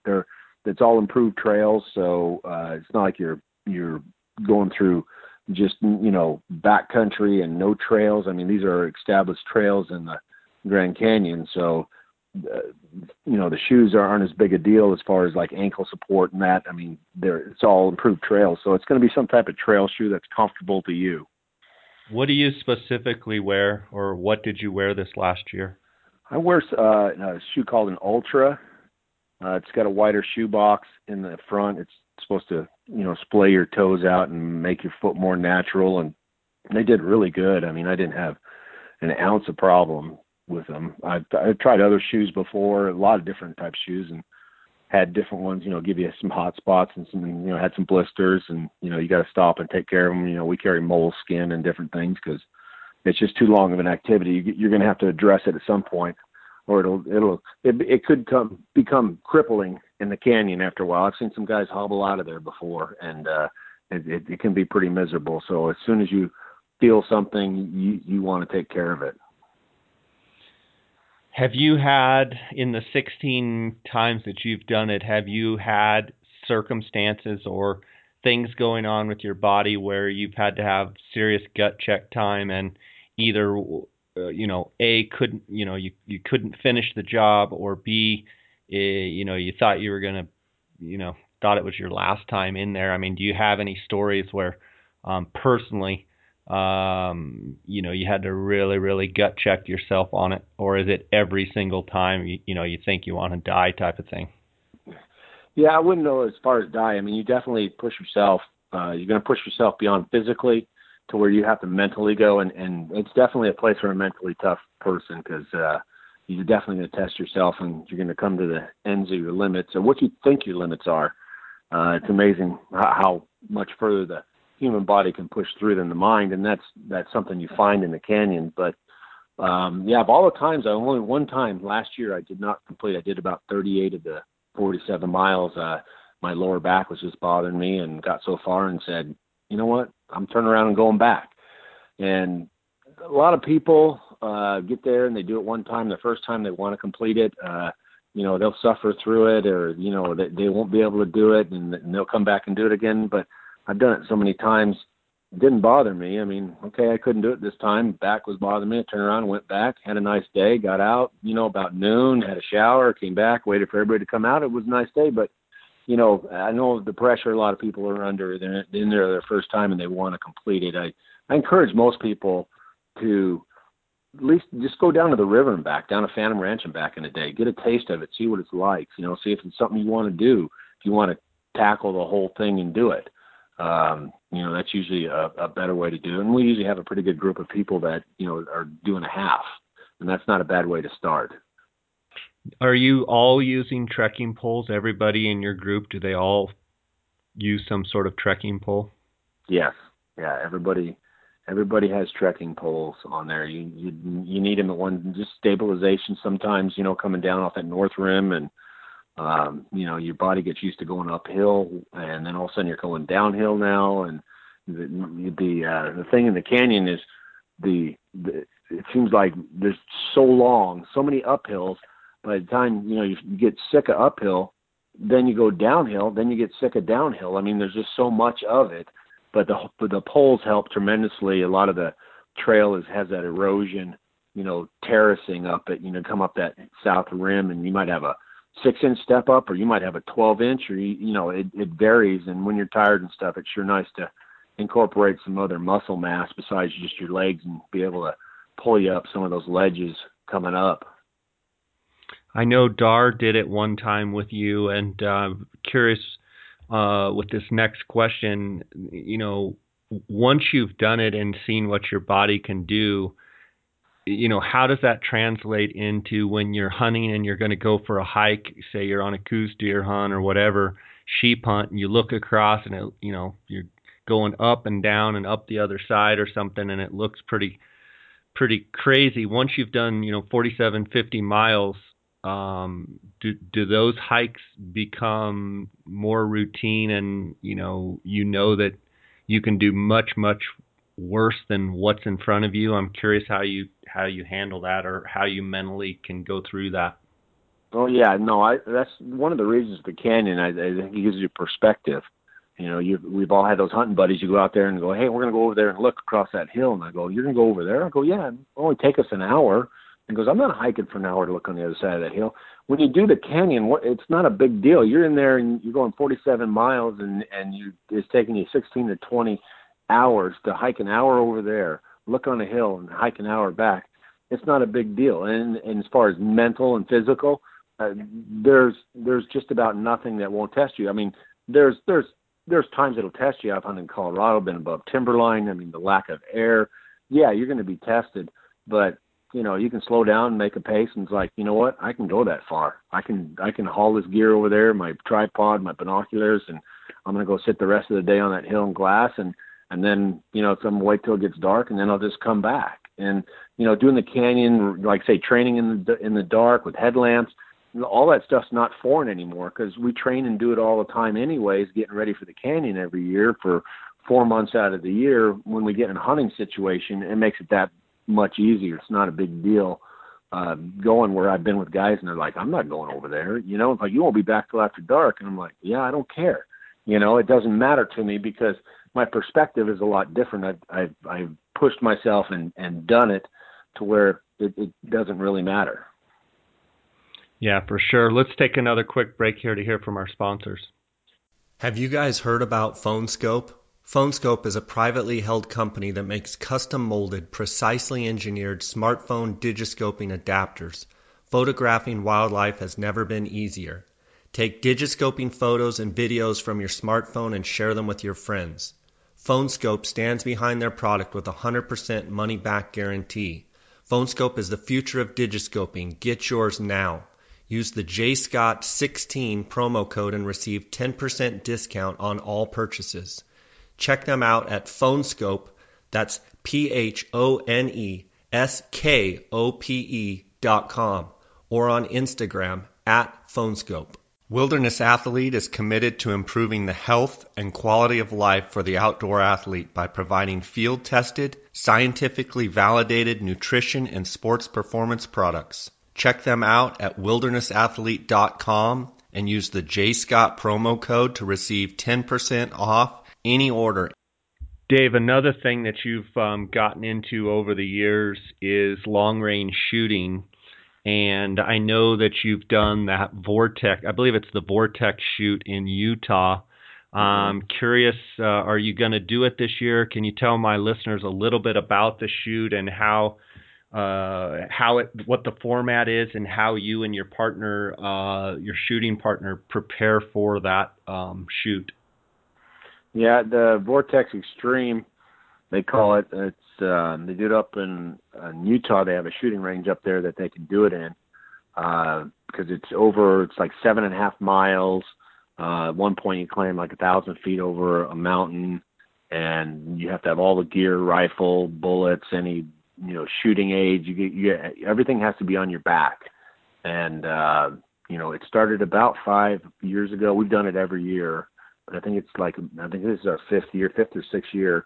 It's all improved trails. So, it's not like you're going through just, you know, backcountry and no trails. I mean, these are established trails in the Grand Canyon. So, you know, the shoes aren't as big a deal as far as like ankle support and that. I mean, it's all improved trails, so it's going to be some type of trail shoe that's comfortable to you. What do you specifically wear, or what did you wear this last year? I wear a shoe called an Ultra. It's got a wider shoe box in the front. It's supposed to, you know, splay your toes out and make your foot more natural, and they did really good. I mean, I didn't have an ounce of problem with them. I've tried other shoes before, a lot of different types of shoes, and had different ones, you know, give you some hot spots and some, you know, had some blisters, and, you know, you got to stop and take care of them. You know, we carry moleskin and different things because it's just too long of an activity. You're going to have to address it at some point, or it could become crippling in the canyon after a while. I've seen some guys hobble out of there before, and it can be pretty miserable. So as soon as you feel something, you want to take care of it. Have you had, in the 16 times that you've done it, have you had circumstances or things going on with your body where you've had to have serious gut check time, and either, you know, A, couldn't, you know, you couldn't finish the job, or B, you know, you thought you were going to, you know, thought it was your last time in there? I mean, do you have any stories where personally, you know, you had to really, really gut check yourself on it? Or is it every single time, you know, you think you want to die type of thing? Yeah, I wouldn't know as far as die. I mean, you definitely push yourself. You're going to push yourself beyond physically. to where you have to mentally go. And it's definitely a place for a mentally tough person, because you're definitely going to test yourself, and you're going to come to the ends of your limits, or what you think your limits are. It's amazing how much further the human body can push through than the mind. And that's something you find in the canyon. But yeah, of all the times, only one time last year I did not complete. I did about 38 of the 47 miles. My lower back was just bothering me, and got so far and said, you know what, I'm turning around and going back. And a lot of people get there and they do it one time. The first time they want to complete it, you know, they'll suffer through it, or, you know, they won't be able to do it, and they'll come back and do it again. But I've done it so many times. It didn't bother me. I mean, okay, I couldn't do it this time. Back was bothering me. I turned around, went back, had a nice day, got out, you know, about noon, had a shower, came back, waited for everybody to come out. It was a nice day. But, you know, I know the pressure a lot of people are under. They're in there their first time and they want to complete it. I encourage most people to at least just go down to the river and back, down to Phantom Ranch and back in a day. Get a taste of it, see what it's like, you know, see if it's something you want to do, if you want to tackle the whole thing and do it. You know, that's usually a better way to do it. And we usually have a pretty good group of people that, you know, are doing a half, and that's not a bad way to start. Are you all using trekking poles? Everybody in your group, do they all use some sort of trekking pole? Yes. Yeah. Everybody has trekking poles on there. You need them at one, just stabilization sometimes, you know, coming down off that north rim, and you know, your body gets used to going uphill, and then all of a sudden you're going downhill now. And the thing in the canyon is it seems like there's so many uphills. By the time, you know, you get sick of uphill, then you go downhill, then you get sick of downhill. I mean, there's just so much of it. But the poles help tremendously. A lot of the trail has that erosion, you know, terracing up it, you know, come up that south rim, and you might have a 6-inch step up, or you might have a 12-inch, or, you know, it varies. And when you're tired and stuff, it's sure nice to incorporate some other muscle mass besides just your legs, and be able to pull you up some of those ledges coming up. I know Dar did it one time with you, and curious with this next question, you know, once you've done it and seen what your body can do, you know, how does that translate into when you're hunting and you're going to go for a hike? Say you're on a coos deer hunt or whatever, sheep hunt, and you look across and, it, you know, you're going up and down and up the other side or something, and it looks pretty crazy. Once you've done, you know, 47, 50 miles, do those hikes become more routine, and, you know that you can do much, much worse than what's in front of you? I'm curious how you handle that, or how you mentally can go through that. Oh yeah, no, that's one of the reasons the canyon, I think it gives you perspective. You know, we've all had those hunting buddies. You go out there and go, hey, we're going to go over there and look across that hill. And I go, you're going to go over there? I go, yeah, it'll only take us an hour. And goes, I'm not hiking for an hour to look on the other side of that hill. When you do the canyon, it's not a big deal. You're in there and you're going 47 miles, and it's taking you 16 to 20 hours to hike an hour over there, look on a hill, and hike an hour back. It's not a big deal. And as far as mental and physical, there's just about nothing that won't test you. I mean, there's times it'll test you. I've hunted in Colorado, been above timberline. I mean, the lack of air. Yeah, you're going to be tested, but you know, you can slow down, make a pace, and it's like, you know what? I can go that far. I can haul this gear over there, my tripod, my binoculars, and I'm going to go sit the rest of the day on that hill and glass. And then, you know, I'm going to wait till it gets dark, and then I'll just come back. And, you know, doing the canyon, like say training in the dark with headlamps, all that stuff's not foreign anymore, because we train and do it all the time anyways, getting ready for the canyon every year for 4 months out of the year. When we get in a hunting situation, it makes it that much easier. It's not a big deal going where I've been with guys and they're like, I'm not going over there, you know, like, you won't be back till after dark. And I'm like, yeah, I don't care. You know, it doesn't matter to me, because my perspective is a lot different. I've pushed myself and done it to where it doesn't really matter. Yeah, for sure. Let's take another quick break here to hear from our sponsors. Have you guys heard about Phonescope? Phonescope is a privately held company that makes custom-molded, precisely engineered smartphone digiscoping adapters. Photographing wildlife has never been easier. Take digiscoping photos and videos from your smartphone and share them with your friends. Phonescope stands behind their product with a 100% money-back guarantee. Phonescope is the future of digiscoping. Get yours now. Use the J. Scott 16 promo code and receive 10% discount on all purchases. Check them out at Phonescope. That's PHONESKOPE.com or on Instagram at Phonescope. Wilderness Athlete is committed to improving the health and quality of life for the outdoor athlete by providing field-tested, scientifically validated nutrition and sports performance products. Check them out at wildernessathlete.com and use the J. Scott promo code to receive 10% off any order. Dave, another thing that you've gotten into over the years is long-range shooting. And I know that you've done that Vortex, I believe it's the Vortex shoot in Utah. Curious, are you going to do it this year? Can you tell my listeners a little bit about the shoot and how it, what the format is and how you and your partner, your shooting partner, prepare for that shoot? Yeah, the Vortex Extreme, they call it. It's they do it up in Utah. They have a shooting range up there that they can do it in because it's like 7.5 miles. At one point, you climb like 1,000 feet over a mountain, and you have to have all the gear, rifle, bullets, any shooting aids. You get everything has to be on your back, and it started about 5 years ago. We've done it every year, but I think this is our fifth or sixth year.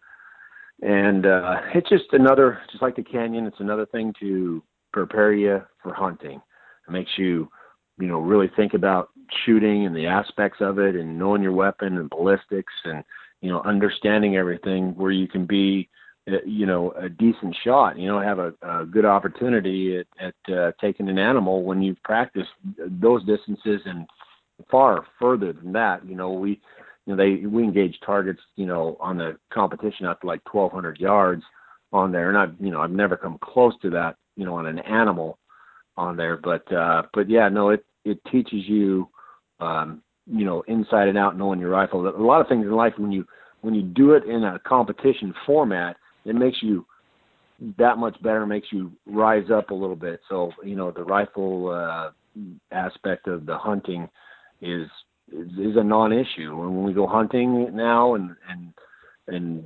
And it's just like the canyon, it's another thing to prepare you for hunting. It makes you, really think about shooting and the aspects of it and knowing your weapon and ballistics and, understanding everything where you can be, a decent shot, have a good opportunity at taking an animal when you've practiced those distances and far further than that. We engage targets, on the competition up to like 1,200 yards on there. And I've never come close to that, on an animal on there, but yeah, no, it teaches you, inside and out, knowing your rifle. A lot of things in life, when you do it in a competition format, it makes you that much better, makes you rise up a little bit. So, the rifle, aspect of the hunting is a non-issue. And when we go hunting now and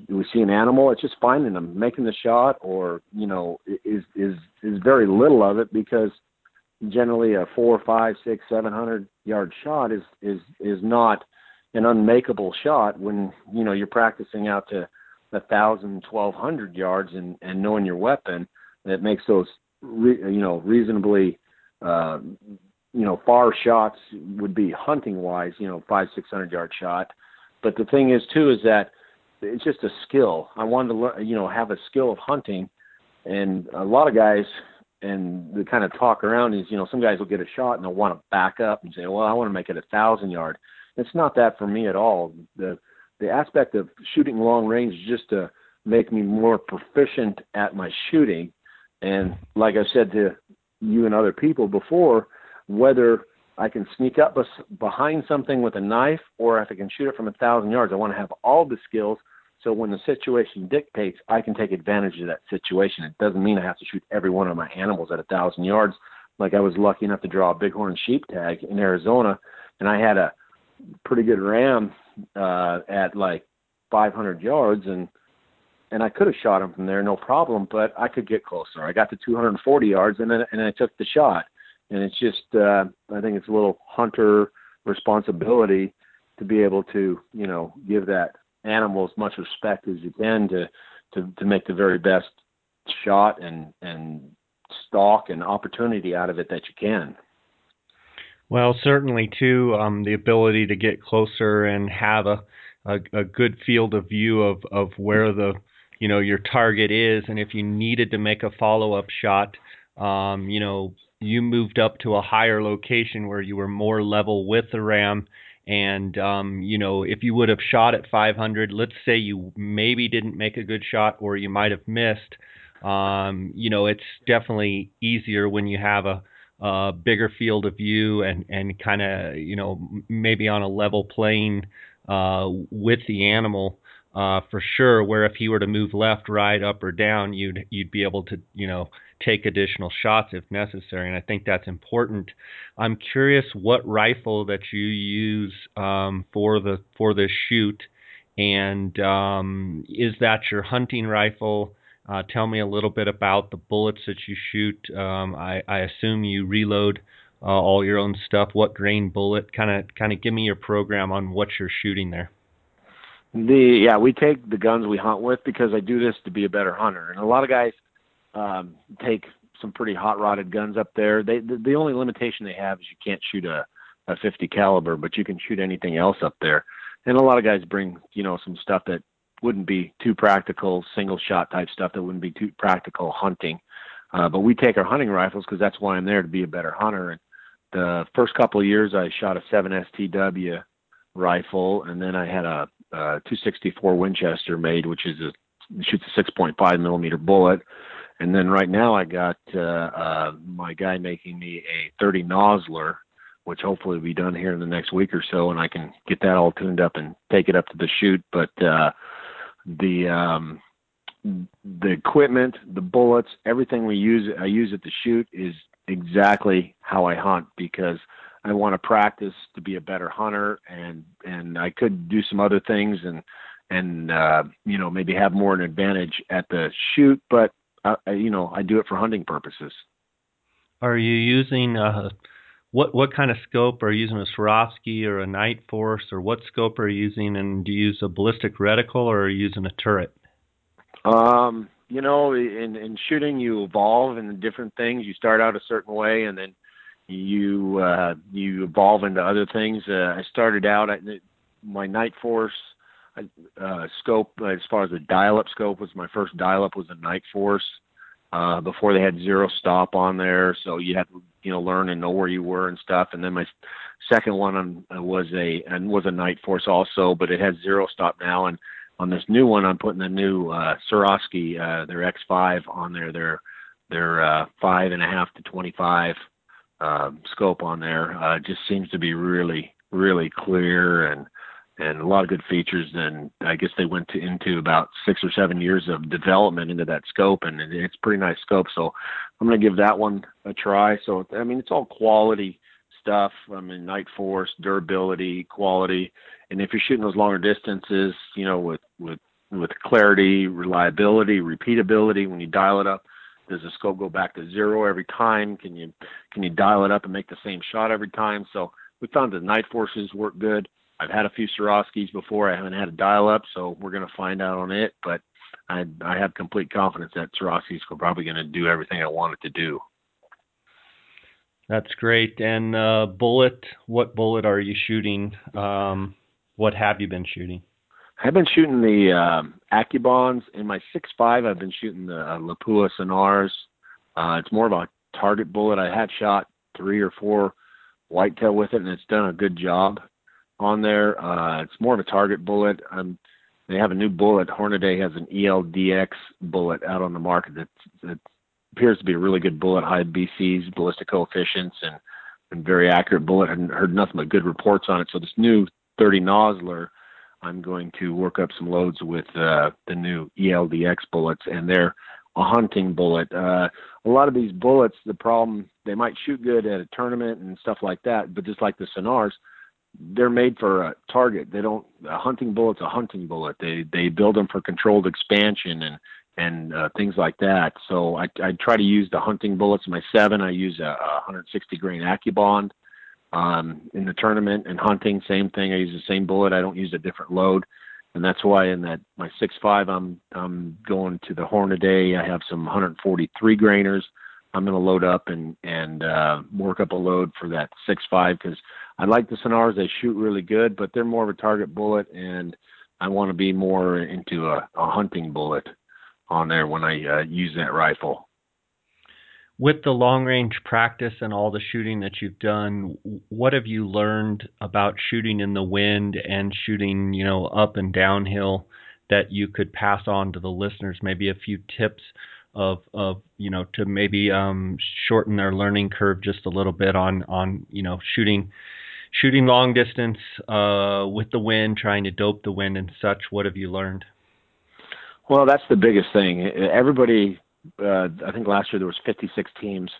we see an animal, it's just finding them, making the shot, or is very little of it, because generally a 400, 500, 600, 700 yard shot is not an unmakeable shot when you're practicing out to 1,000, 1,200 yards and knowing your weapon. That makes those reasonably far shots would be hunting wise, 500, 600 yard shot. But the thing is too, is that it's just a skill. I wanted to learn, have a skill of hunting. And a lot of guys, and the kind of talk around is, some guys will get a shot and they'll want to back up and say, well, I want to make it 1,000 yard. It's not that for me at all. The aspect of shooting long range is just to make me more proficient at my shooting. And like I've said to you and other people before, whether I can sneak up behind something with a knife or if I can shoot it from 1,000 yards, I want to have all the skills. So when the situation dictates, I can take advantage of that situation. It doesn't mean I have to shoot every one of my animals at 1,000 yards. Like I was lucky enough to draw a bighorn sheep tag in Arizona, and I had a pretty good ram at like 500 yards, and I could have shot him from there, no problem, but I could get closer. I got to 240 yards, and I took the shot. And it's just, I think it's a little hunter responsibility to be able to, give that animal as much respect as you can to make the very best shot and stalk and opportunity out of it that you can. Well, certainly too, the ability to get closer and have a good field of view of where the, your target is. And if you needed to make a follow-up shot, you moved up to a higher location where you were more level with the ram. And, if you would have shot at 500, let's say you maybe didn't make a good shot or you might have missed, it's definitely easier when you have a bigger field of view and kind of, maybe on a level plane with the animal. for sure, where if he were to move left, right, up, or down, you'd be able to, you know, take additional shots if necessary. And I think that's important. I'm curious what rifle that you use for this shoot, and is that your hunting rifle? Tell me a little bit about the bullets that you shoot. I assume you reload all your own stuff. What grain bullet? Kind of give me your program on what you're shooting there. We take the guns we hunt with, because I do this to be a better hunter. And a lot of guys take some pretty hot rodded guns up there. The only limitation they have is you can't shoot a 50 caliber, but you can shoot anything else up there. And a lot of guys bring, you know, some stuff that wouldn't be too practical, single shot type stuff that wouldn't be too practical hunting. But we take our hunting rifles, because that's why I'm there, to be a better hunter. And the first couple of years I shot a 7STW rifle, and then I had a 264 Winchester made, which is shoots a 6.5 millimeter bullet. And then right now I got my guy making me a 30 Nosler, which hopefully will be done here in the next week or so, and I can get that all tuned up and take it up to the shoot. But the equipment, the bullets, everything I use at the shoot is exactly how I hunt, because I want to practice to be a better hunter, and I could do some other things and you know, maybe have more an advantage at the shoot, but I do it for hunting purposes. Are you using what kind of scope? Are you using a Swarovski or a Nightforce, or what scope are you using? And do you use a ballistic reticle, or are you using a turret? You know, in shooting, you evolve in different things. You start out a certain way, and then you evolve into other things. I started out at my Nightforce scope, as far as the dial-up scope, was my first dial-up was a Nightforce, before they had zero stop on there. So you had to, you know, learn and know where you were and stuff. And then my second one was a Nightforce also, but it has zero stop now. And on this new one, I'm putting the new Swarovski, their X5 on there, their 5.5 to 25 scope on there. Just seems to be really, really clear and a lot of good features. And I guess they went into about 6 or 7 years of development into that scope, and it's a pretty nice scope. So I'm going to give that one a try. So, I mean, it's all quality stuff. I mean, Nightforce, durability, quality. And if you're shooting those longer distances, you know, with clarity, reliability, repeatability, when you dial it up, does the scope go back to zero every time? Can you dial it up and make the same shot every time? So we found the Nightforces work good. I've had a few Swarovskis before. I haven't had a dial-up, so we're going to find out on it. But I have complete confidence that Swarovski's probably going to do everything I want it to do. That's great. And bullet, what bullet are you shooting? What have you been shooting? I've been shooting the Acubons. In my 6.5, I've been shooting the Lapua Sonars. It's more of a target bullet. I had shot 3 or 4 whitetail with it, and it's done a good job on there. It's more of a target bullet. They have a new bullet. Hornady has an ELDX bullet out on the market that appears to be a really good bullet, high BCs, ballistic coefficients, and very accurate bullet. I hadn't heard nothing but good reports on it. So this new 30 Nosler, I'm going to work up some loads with the new ELDX bullets, and they're a hunting bullet. A lot of these bullets, the problem, they might shoot good at a tournament and stuff like that, but just like the Sonars, they're made for a target. They don't. A hunting bullet's a hunting bullet. They build them for controlled expansion and things like that. So I try to use the hunting bullets. My 7, I use a 160 grain Acubond in the tournament, and hunting, same thing. I use the same bullet. I don't use a different load, and that's why in that my 6.5, I'm going to the Hornaday. I have some 143 grainers. I'm going to load up and work up a load for that 6.5, because I like the Sonars. They shoot really good, but they're more of a target bullet, and I want to be more into a hunting bullet on there when I use that rifle. With the long-range practice and all the shooting that you've done, what have you learned about shooting in the wind and shooting, you know, up and downhill that you could pass on to the listeners? Maybe a few tips of you know, to maybe shorten their learning curve just a little bit on, you know, shooting shooting long distance with the wind, trying to dope the wind and such? What have you learned? Well, that's the biggest thing. Everybody, I think last year there was 56 teams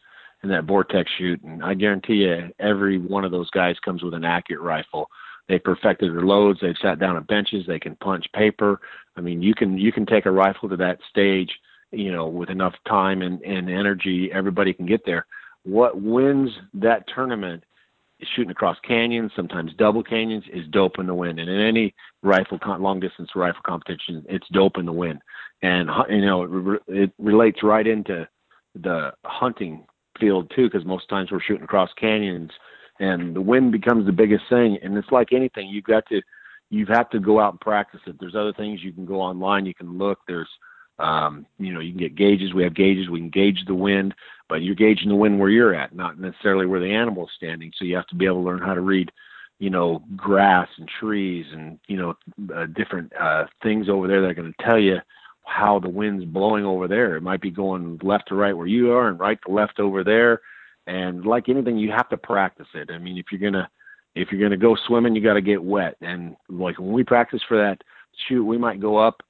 in that Vortex shoot, and I guarantee you every one of those guys comes with an accurate rifle. They perfected their loads. They've sat down at benches. They can punch paper. I mean, you can take a rifle to that stage, you know, with enough time and energy, everybody can get there. What wins that tournament is shooting across canyons, sometimes double canyons, is dope in the wind. And in any rifle, long-distance rifle competition, it's dope in the wind. And, you know, it relates right into the hunting field, too, because most times we're shooting across canyons, and the wind becomes the biggest thing. And it's like anything. You have to go out and practice it. There's other things. You can go online. You can look. There's, you know, you can get gauges. We have gauges. We can gauge the wind, but you're gauging the wind where you're at, not necessarily where the animal's standing. So you have to be able to learn how to read, you know, grass and trees and, you know, different things over there that are going to tell you how the wind's blowing over there. It might be going left to right where you are and right to left over there. And like anything, you have to practice it. I mean, if you're gonna go swimming, you got to get wet. And like when we practice for that shoot, we might go up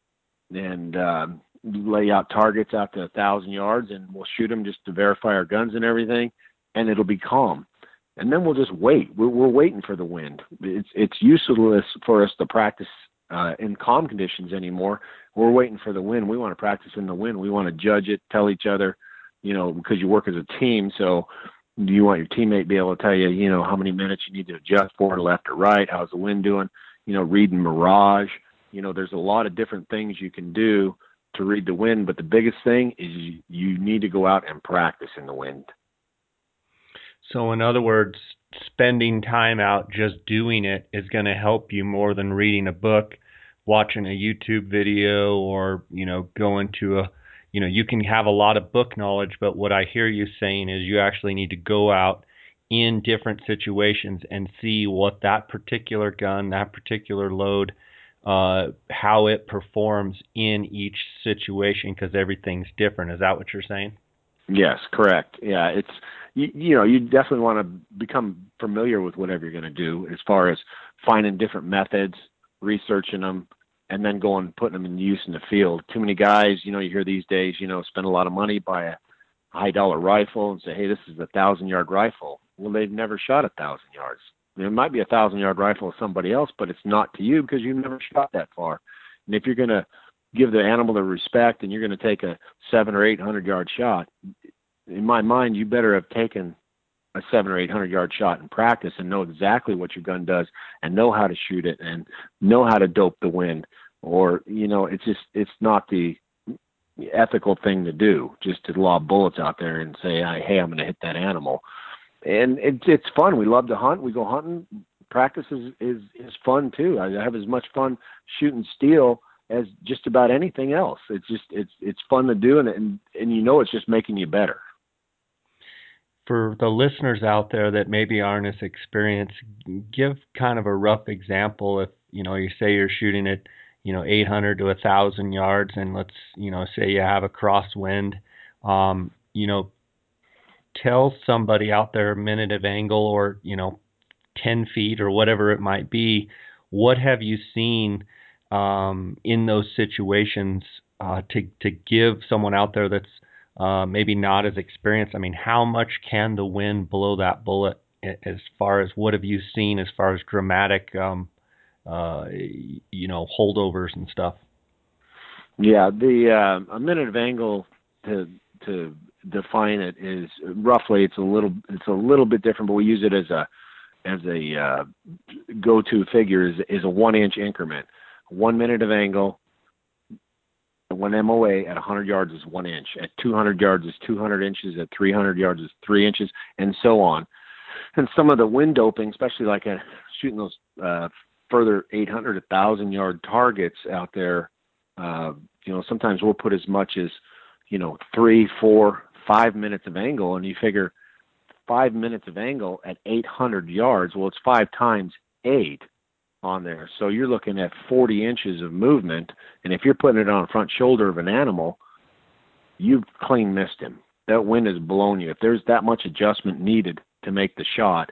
and lay out targets out to 1,000 yards, and we'll shoot them just to verify our guns and everything. And it'll be calm, and then we'll just wait. We're waiting for the wind. It's useless for us to practice in calm conditions anymore. We're waiting for the wind. We want to practice in the wind. We want to judge it, tell each other. You know, because you work as a team, so you want your teammate to be able to tell you, you know, how many minutes you need to adjust forward or left or right, how's the wind doing, you know, reading mirage. You know, there's a lot of different things you can do to read the wind, but the biggest thing is you need to go out and practice in the wind. So in other words, spending time out just doing it is going to help you more than reading a book, watching a YouTube video, or, you know, going to a, you know, you can have a lot of book knowledge, but what I hear you saying is you actually need to go out in different situations and see what that particular gun, that particular load, how it performs in each situation, because everything's different. Is that what you're saying? Yes, correct. Yeah, it's, you know, you definitely want to become familiar with whatever you're going to do as far as finding different methods, researching them, and then going and putting them in use in the field. Too many guys, you know, you hear these days, you know, spend a lot of money, buy a high-dollar rifle and say, hey, this is a 1,000-yard rifel. Well, they've never shot 1,000 yards. There might be a 1,000-yard rifle to somebody else, but it's not to you because you've never shot that far. And if you're going to give the animal the respect and you're going to take a 700- or 800-yard shot, in my mind, you better have taken a 700- or 800-yard shot in practice and know exactly what your gun does and know how to shoot it and know how to dope the wind. Or, you know, it's just, it's not the ethical thing to do just to lob bullets out there and say, hey, I'm going to hit that animal. And it's fun. We love to hunt. We go hunting. Practice is fun too. I have as much fun shooting steel as just about anything else. It's just, it's fun to do. And you know, it's just making you better. For the listeners out there that maybe aren't as experienced, give kind of a rough example. If, you know, you say you're shooting at, you know, 800 to 1,000 yards, and let's, you know, say you have a crosswind, you know, tell somebody out there a minute of angle or, you know, 10 feet or whatever it might be, what have you seen in those situations to give someone out there that's maybe not as experienced? I mean, how much can the wind blow that bullet? As far as what have you seen as far as dramatic, you know, holdovers and stuff? Yeah, the a minute of angle to define it is roughly, it's a little bit different, but we use it as a go-to figure is a 1-inch increment. 1 minute of angle. One MOA at 100 yards is 1 inch. At 200 yards is 200 inches. At 300 yards is 3 inches, and so on. And some of the wind doping, especially like shooting those further 800, 1,000-yard targets out there, you know, sometimes we'll put as much as, you know, 3, 4, 5 minutes of angle, and you figure 5 minutes of angle at 800 yards. Well, it's 5 times 8. On there. So you're looking at 40 inches of movement, and if you're putting it on the front shoulder of an animal, you've clean missed him. That wind has blown you. If there's that much adjustment needed to make the shot,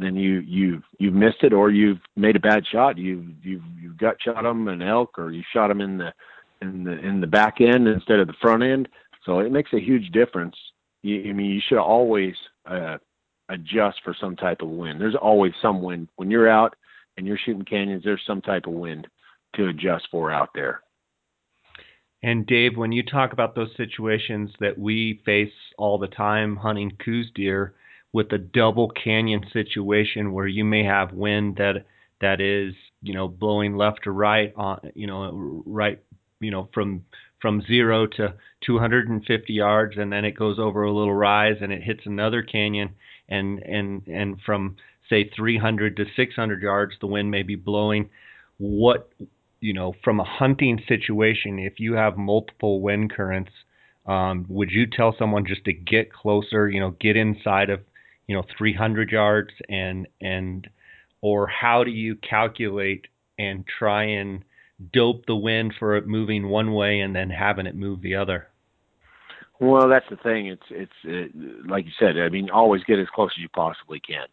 then you've missed it, or you've made a bad shot. You've gut shot them an elk, or you shot them in the back end instead of the front end. So it makes a huge difference. You should always adjust for some type of wind. There's always some wind when you're out and you're shooting canyons. There's some type of wind to adjust for out there. And Dave, when you talk about those situations that we face all the time hunting coos deer, with a double canyon situation where you may have wind that is, blowing left to right on, from 0 to 250 yards, and then it goes over a little rise and it hits another canyon, and from say 300 to 600 yards the wind may be blowing. What, from a hunting situation, if you have multiple wind currents, would you tell someone just to get closer, get inside of 300 yards, or how do you calculate and try and dope the wind for it moving one way and then having it move the other? Well, that's the thing. It's like you said, always get as close as you possibly can.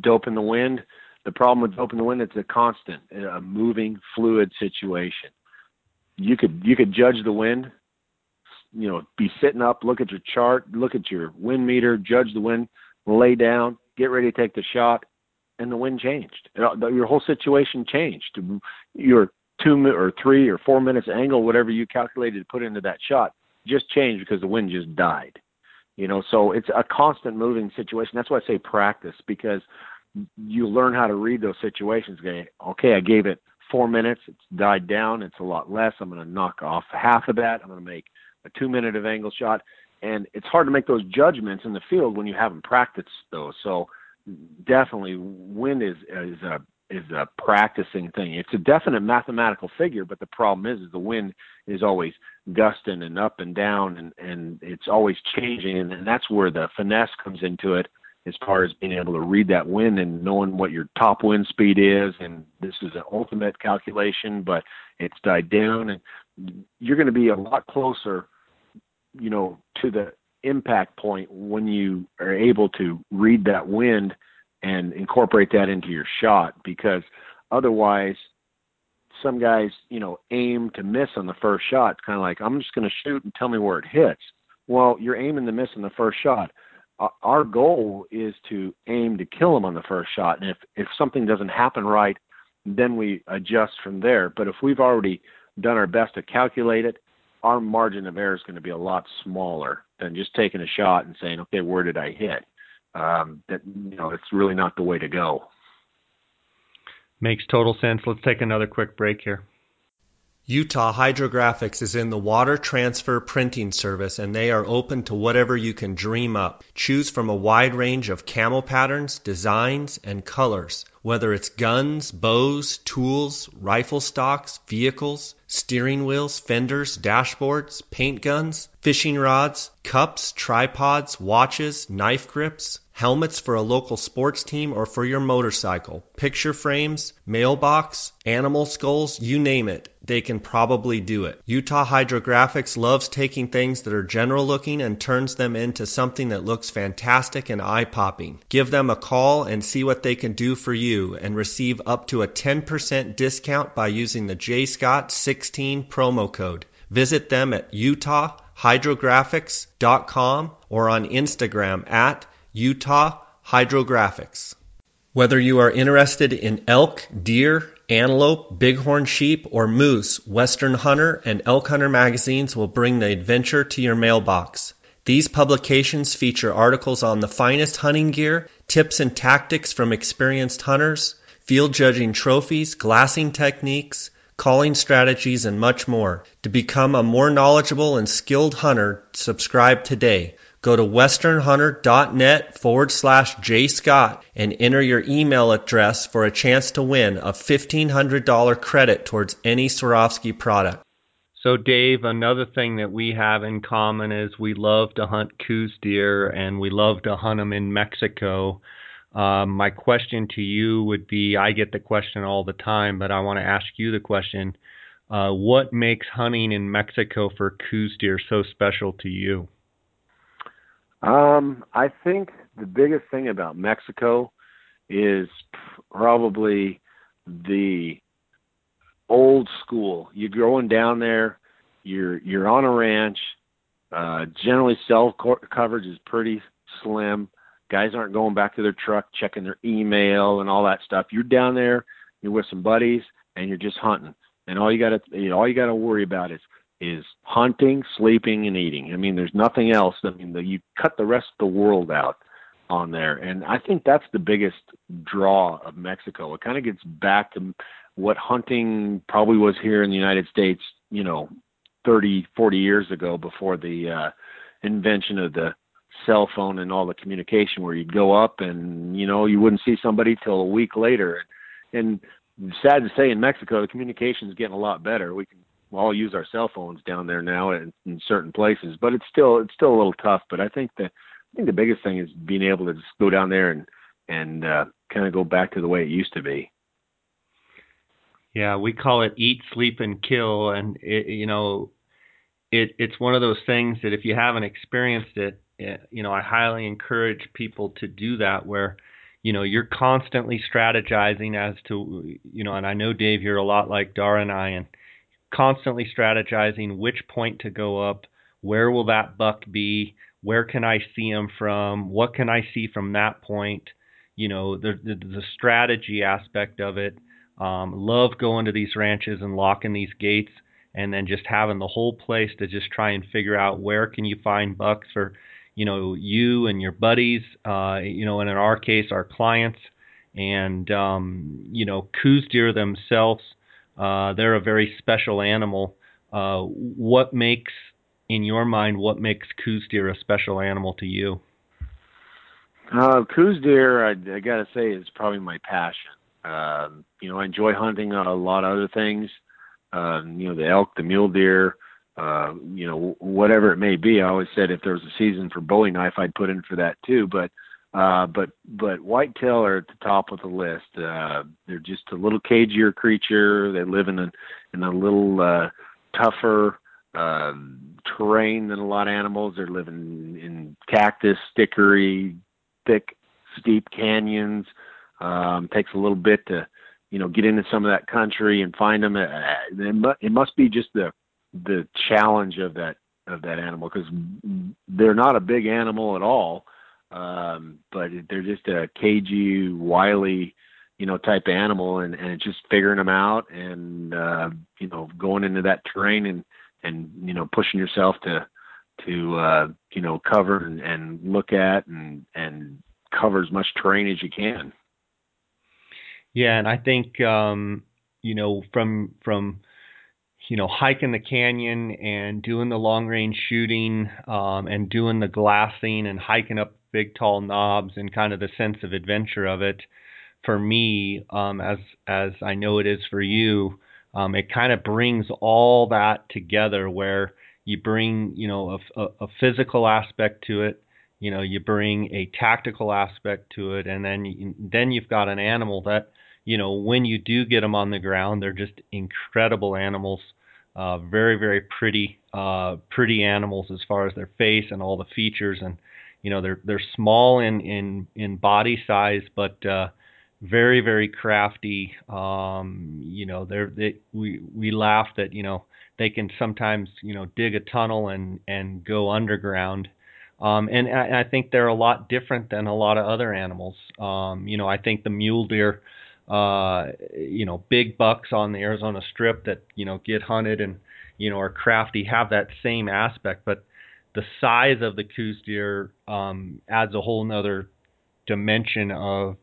Doping the wind, the problem with doping the wind, it's a constant, a moving fluid situation. You could judge the wind, be sitting up, look at your chart, look at your wind meter, judge the wind, lay down, get ready to take the shot, and the wind changed. Your whole situation changed. Your 2 or 3 or 4 minutes angle, whatever you calculated to put into that shot, just changed because the wind just died. So it's a constant moving situation. That's why I say practice, because you learn how to read those situations. Okay, I gave it 4 minutes, it's died down, it's a lot less. I'm going to knock off half of that. I'm going to make a 2-minute of angle shot. And it's hard to make those judgments in the field when you haven't practiced those. So definitely wind is a practicing thing. It's a definite mathematical figure, but the problem is the wind is always gusting and up and down, and it's always changing. And that's where the finesse comes into it, as far as being able to read that wind and knowing what your top wind speed is. And this is an ultimate calculation, but it's died down, and you're going to be a lot closer, to the impact point when you are able to read that wind and incorporate that into your shot, because otherwise some guys, aim to miss on the first shot. It's kind of like, I'm just going to shoot and tell me where it hits. Well, you're aiming to miss on the first shot. Our goal is to aim to kill them on the first shot. And if something doesn't happen right, then we adjust from there. But if we've already done our best to calculate it, our margin of error is going to be a lot smaller than just taking a shot and saying, okay, where did I hit? It's really not the way to go. Makes total sense. Let's take another quick break here. Utah Hydrographics is in the water transfer printing service, and they are open to whatever you can dream up. Choose from a wide range of camo patterns, designs, and colors. Whether it's guns, bows, tools, rifle stocks, vehicles, steering wheels, fenders, dashboards, paint guns, fishing rods, cups, tripods, watches, knife grips, helmets for a local sports team or for your motorcycle, picture frames, mailbox, animal skulls, you name it, they can probably do it. Utah Hydrographics loves taking things that are general looking and turns them into something that looks fantastic and eye-popping. Give them a call and see what they can do for you, and receive up to a 10% discount by using the J. Scott 16 promo code. Visit them at UtahHydrographics.com or on Instagram at Utah Hydrographics. Whether you are interested in elk, deer, antelope, bighorn sheep, or moose, Western Hunter and Elk Hunter magazines will bring the adventure to your mailbox. These publications feature articles on the finest hunting gear, tips and tactics from experienced hunters, field judging trophies, glassing techniques, calling strategies, and much more. To become a more knowledgeable and skilled hunter, subscribe today. Go to westernhunter.net/JScott and enter your email address for a chance to win a $1,500 credit towards any Swarovski product. So Dave, another thing that we have in common is we love to hunt coos deer, and we love to hunt them in Mexico. My question to you would be, I get the question all the time, but I want to ask you the question. What makes hunting in Mexico for coos deer so special to you? I think the biggest thing about Mexico is probably the old school. You're going down there, you're on a ranch. Generally, cell coverage is pretty slim. Guys aren't going back to their truck, checking their email and all that stuff. You're down there, you're with some buddies, and you're just hunting. And all you got to worry about is hunting, sleeping, and eating. I mean, there's nothing else. I mean, you cut the rest of the world out on there. And I think that's the biggest draw of Mexico. It kind of gets back to what hunting probably was here in the United States, 30, 40 years ago, before the invention of the cell phone and all the communication, where you'd go up and, you wouldn't see somebody till a week later. And sad to say, in Mexico, the communication is getting a lot better. We can all use our cell phones down there now in certain places, but it's still a little tough. But I think the biggest thing is being able to just go down there and kind of go back to the way it used to be. Yeah, we call it eat, sleep, and kill, and it's one of those things that if you haven't experienced it, I highly encourage people to do that, where you're constantly strategizing as to, and I know, Dave, you're a lot like Dara and I, and constantly strategizing which point to go up, where will that buck be, where can I see him from, what can I see from that point, the strategy aspect of it. Love going to these ranches and locking these gates, and then just having the whole place to just try and figure out where can you find bucks for you and your buddies, and in our case, our clients. And coos deer themselves, they're a very special animal. What makes, in your mind, what makes coos deer a special animal to you? Coos deer, I gotta say, is probably my passion. I enjoy hunting on a lot of other things, the elk, the mule deer, whatever it may be. I always said if there was a season for bowie knife, I'd put in for that too. But whitetail are at the top of the list. They're just a little cagier creature. They live in a little tougher terrain than a lot of animals. They're living in cactus, stickery, thick, steep canyons. Takes a little bit to, get into some of that country and find them. It must be just the challenge of that animal, because they're not a big animal at all, but they're just a cagey, wily, type of animal, and it's just figuring them out and going into that terrain and pushing yourself to cover and look at and cover as much terrain as you can. Yeah, and I think, from hiking the canyon and doing the long-range shooting and doing the glassing and hiking up big, tall knobs and kind of the sense of adventure of it, for me, as I know it is for you, it kind of brings all that together, where you bring, a physical aspect to it. You bring a tactical aspect to it, and then you've got an animal that, when you do get them on the ground, they're just incredible animals, very, very pretty animals as far as their face and all the features. And, they're small in body size, but very, very crafty. We laugh that, they can sometimes, dig a tunnel and go underground. And I think they're a lot different than a lot of other animals. I think the mule deer, big bucks on the Arizona Strip that, get hunted and, are crafty, have that same aspect. But the size of the coos deer adds a whole nother dimension of,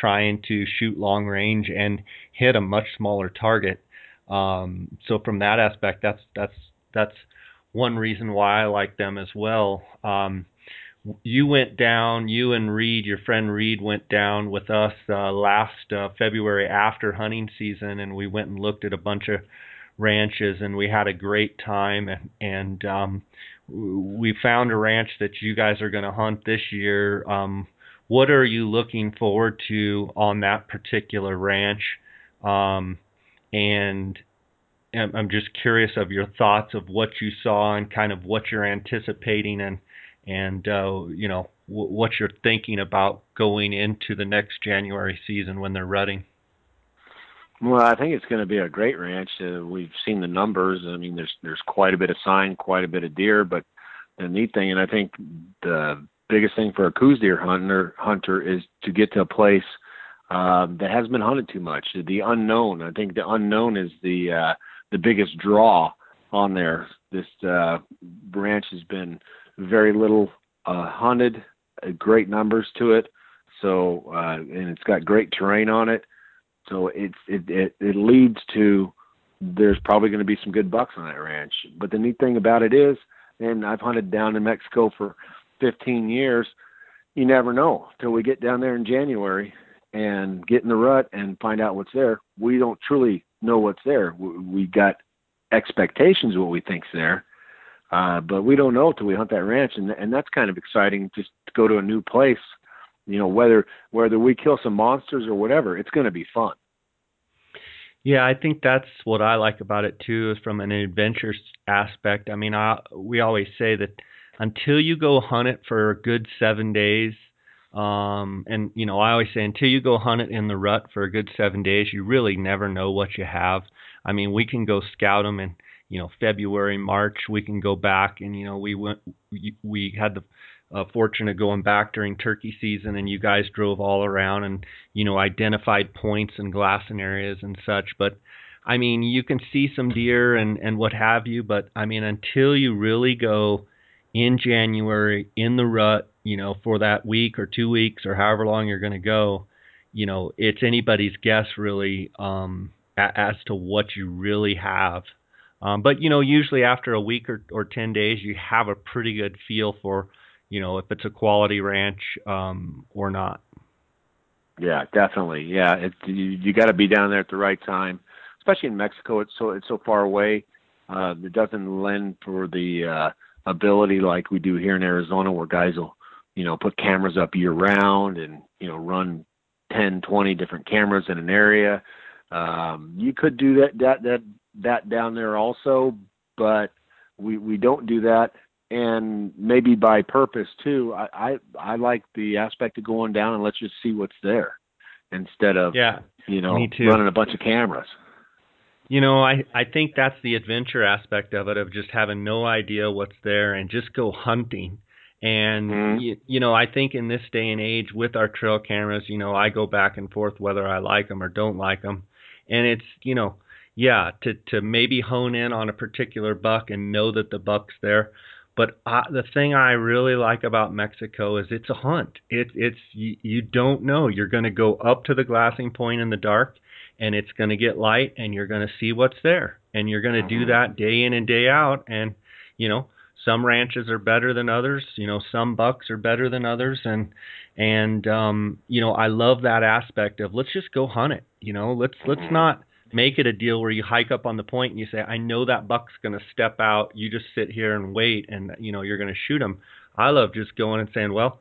trying to shoot long range and hit a much smaller target. So from that aspect, that's one reason why I like them as well. You and Reed, your friend Reed, went down with us last February after hunting season, and we went and looked at a bunch of ranches, and we had a great time. And we found a ranch that you guys are going to hunt this year. What are you looking forward to on that particular ranch? And I'm just curious of your thoughts of what you saw and kind of what you're anticipating, and and what you're thinking about going into the next January season when they're rutting. Well, I think it's going to be a great ranch. We've seen the numbers. I mean, there's quite a bit of sign, quite a bit of deer, but the neat thing, and I think the biggest thing for a coos deer hunter is to get to a place that hasn't been hunted too much. The unknown. I think the unknown is the biggest draw on there. This ranch has been very little hunted, great numbers to it. So, and it's got great terrain on it. So it leads to, there's probably going to be some good bucks on that ranch. But the neat thing about it is, and I've hunted down in Mexico for 15 years, you never know till we get down there in January and get in the rut and find out what's there. We don't truly know what's there. We got expectations of what we think's there, but we don't know till we hunt that ranch, and that's kind of exciting, just to go to a new place. You know, whether we kill some monsters or whatever, it's going to be fun. Yeah, I think that's what I like about it too, is from an adventure aspect. I mean, we always say that until you go hunt it for a good 7 days, and I always say until you go hunt it in the rut for a good 7 days, you really never know what you have. I mean, we can go scout them in February, March. We can go back, and we had the fortunate going back during turkey season, and you guys drove all around and identified points and glassing areas and such. But I mean, you can see some deer and what have you, but I mean, until you really go in January in the rut, for that week or 2 weeks or however long you're going to go, it's anybody's guess really, as to what you really have. But usually after a week or 10 days, you have a pretty good feel for if it's a quality ranch or not. Yeah, definitely. Yeah, you got to be down there at the right time, especially in Mexico. It's so far away. It doesn't lend for the ability like we do here in Arizona, where guys will put cameras up year round and run 10, 20 different cameras in an area. You could do that down there also, but we don't do that. And maybe by purpose too. I like the aspect of going down and let's just see what's there instead of running a bunch of cameras. I think that's the adventure aspect of it, of just having no idea what's there and just go hunting. And I think in this day and age with our trail cameras, I go back and forth whether I like them or don't like them, and it's to maybe hone in on a particular buck and know that the buck's there. But the thing I really like about Mexico is it's a hunt. You don't know. You're going to go up to the glassing point in the dark, and it's going to get light, and you're going to see what's there. And you're going to do that day in and day out. And, some ranches are better than others. Some bucks are better than others. And I love that aspect of let's just go hunt it. Let's not make it a deal where you hike up on the point and you say, I know that buck's going to step out. You just sit here and wait, and you're going to shoot him. I love just going and saying, well,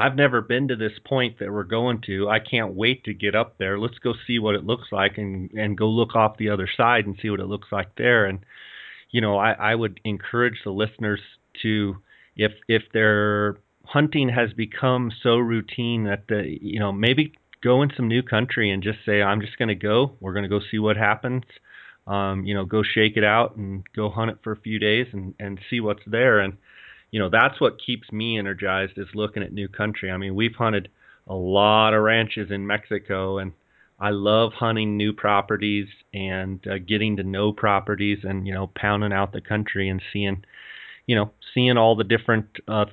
I've never been to this point that we're going to. I can't wait to get up there. Let's go see what it looks like and go look off the other side and see what it looks like there. And, I would encourage the listeners to, if their hunting has become so routine that maybe go in some new country and just say, I'm just going to go. We're going to go see what happens. Go shake it out and go hunt it for a few days and see what's there. And, that's what keeps me energized, is looking at new country. I mean, we've hunted a lot of ranches in Mexico, and I love hunting new properties and getting to know properties and, pounding out the country and seeing all the different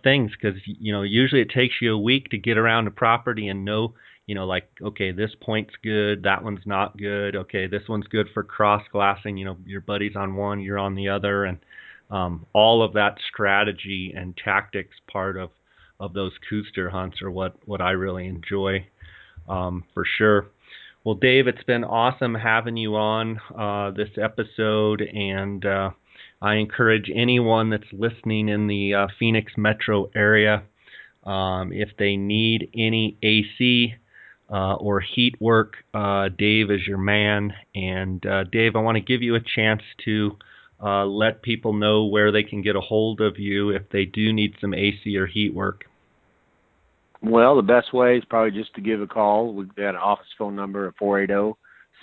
things. Because, usually it takes you a week to get around a property and know, like, okay, this point's good, that one's not good. Okay, this one's good for cross-glassing. Your buddy's on one, you're on the other. And all of that strategy and tactics part of those coos deer hunts are what I really enjoy for sure. Well, Dave, it's been awesome having you on this episode. And I encourage anyone that's listening in the Phoenix metro area, if they need any AC or heat work, Dave is your man. And Dave, I want to give you a chance to Let people know where they can get a hold of you if they do need some AC or heat work. Well, the best way is probably just to give a call. We've got an office phone number of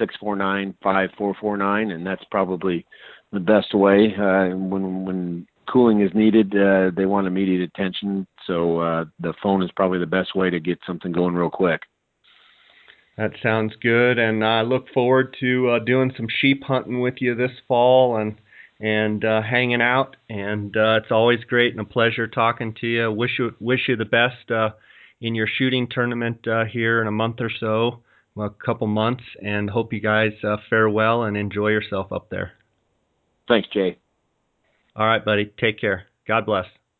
480-649-5449, and that's probably the best way. When cooling is needed, they want immediate attention, so the phone is probably the best way to get something going real quick. That sounds good, and I look forward to doing some sheep hunting with you this fall and hanging out, and it's always great and a pleasure talking to you. Wish you the best in your shooting tournament here in a month or so, a couple months, and hope you guys fare well and enjoy yourself up there. Thanks, Jay. All right, buddy. Take care. God bless.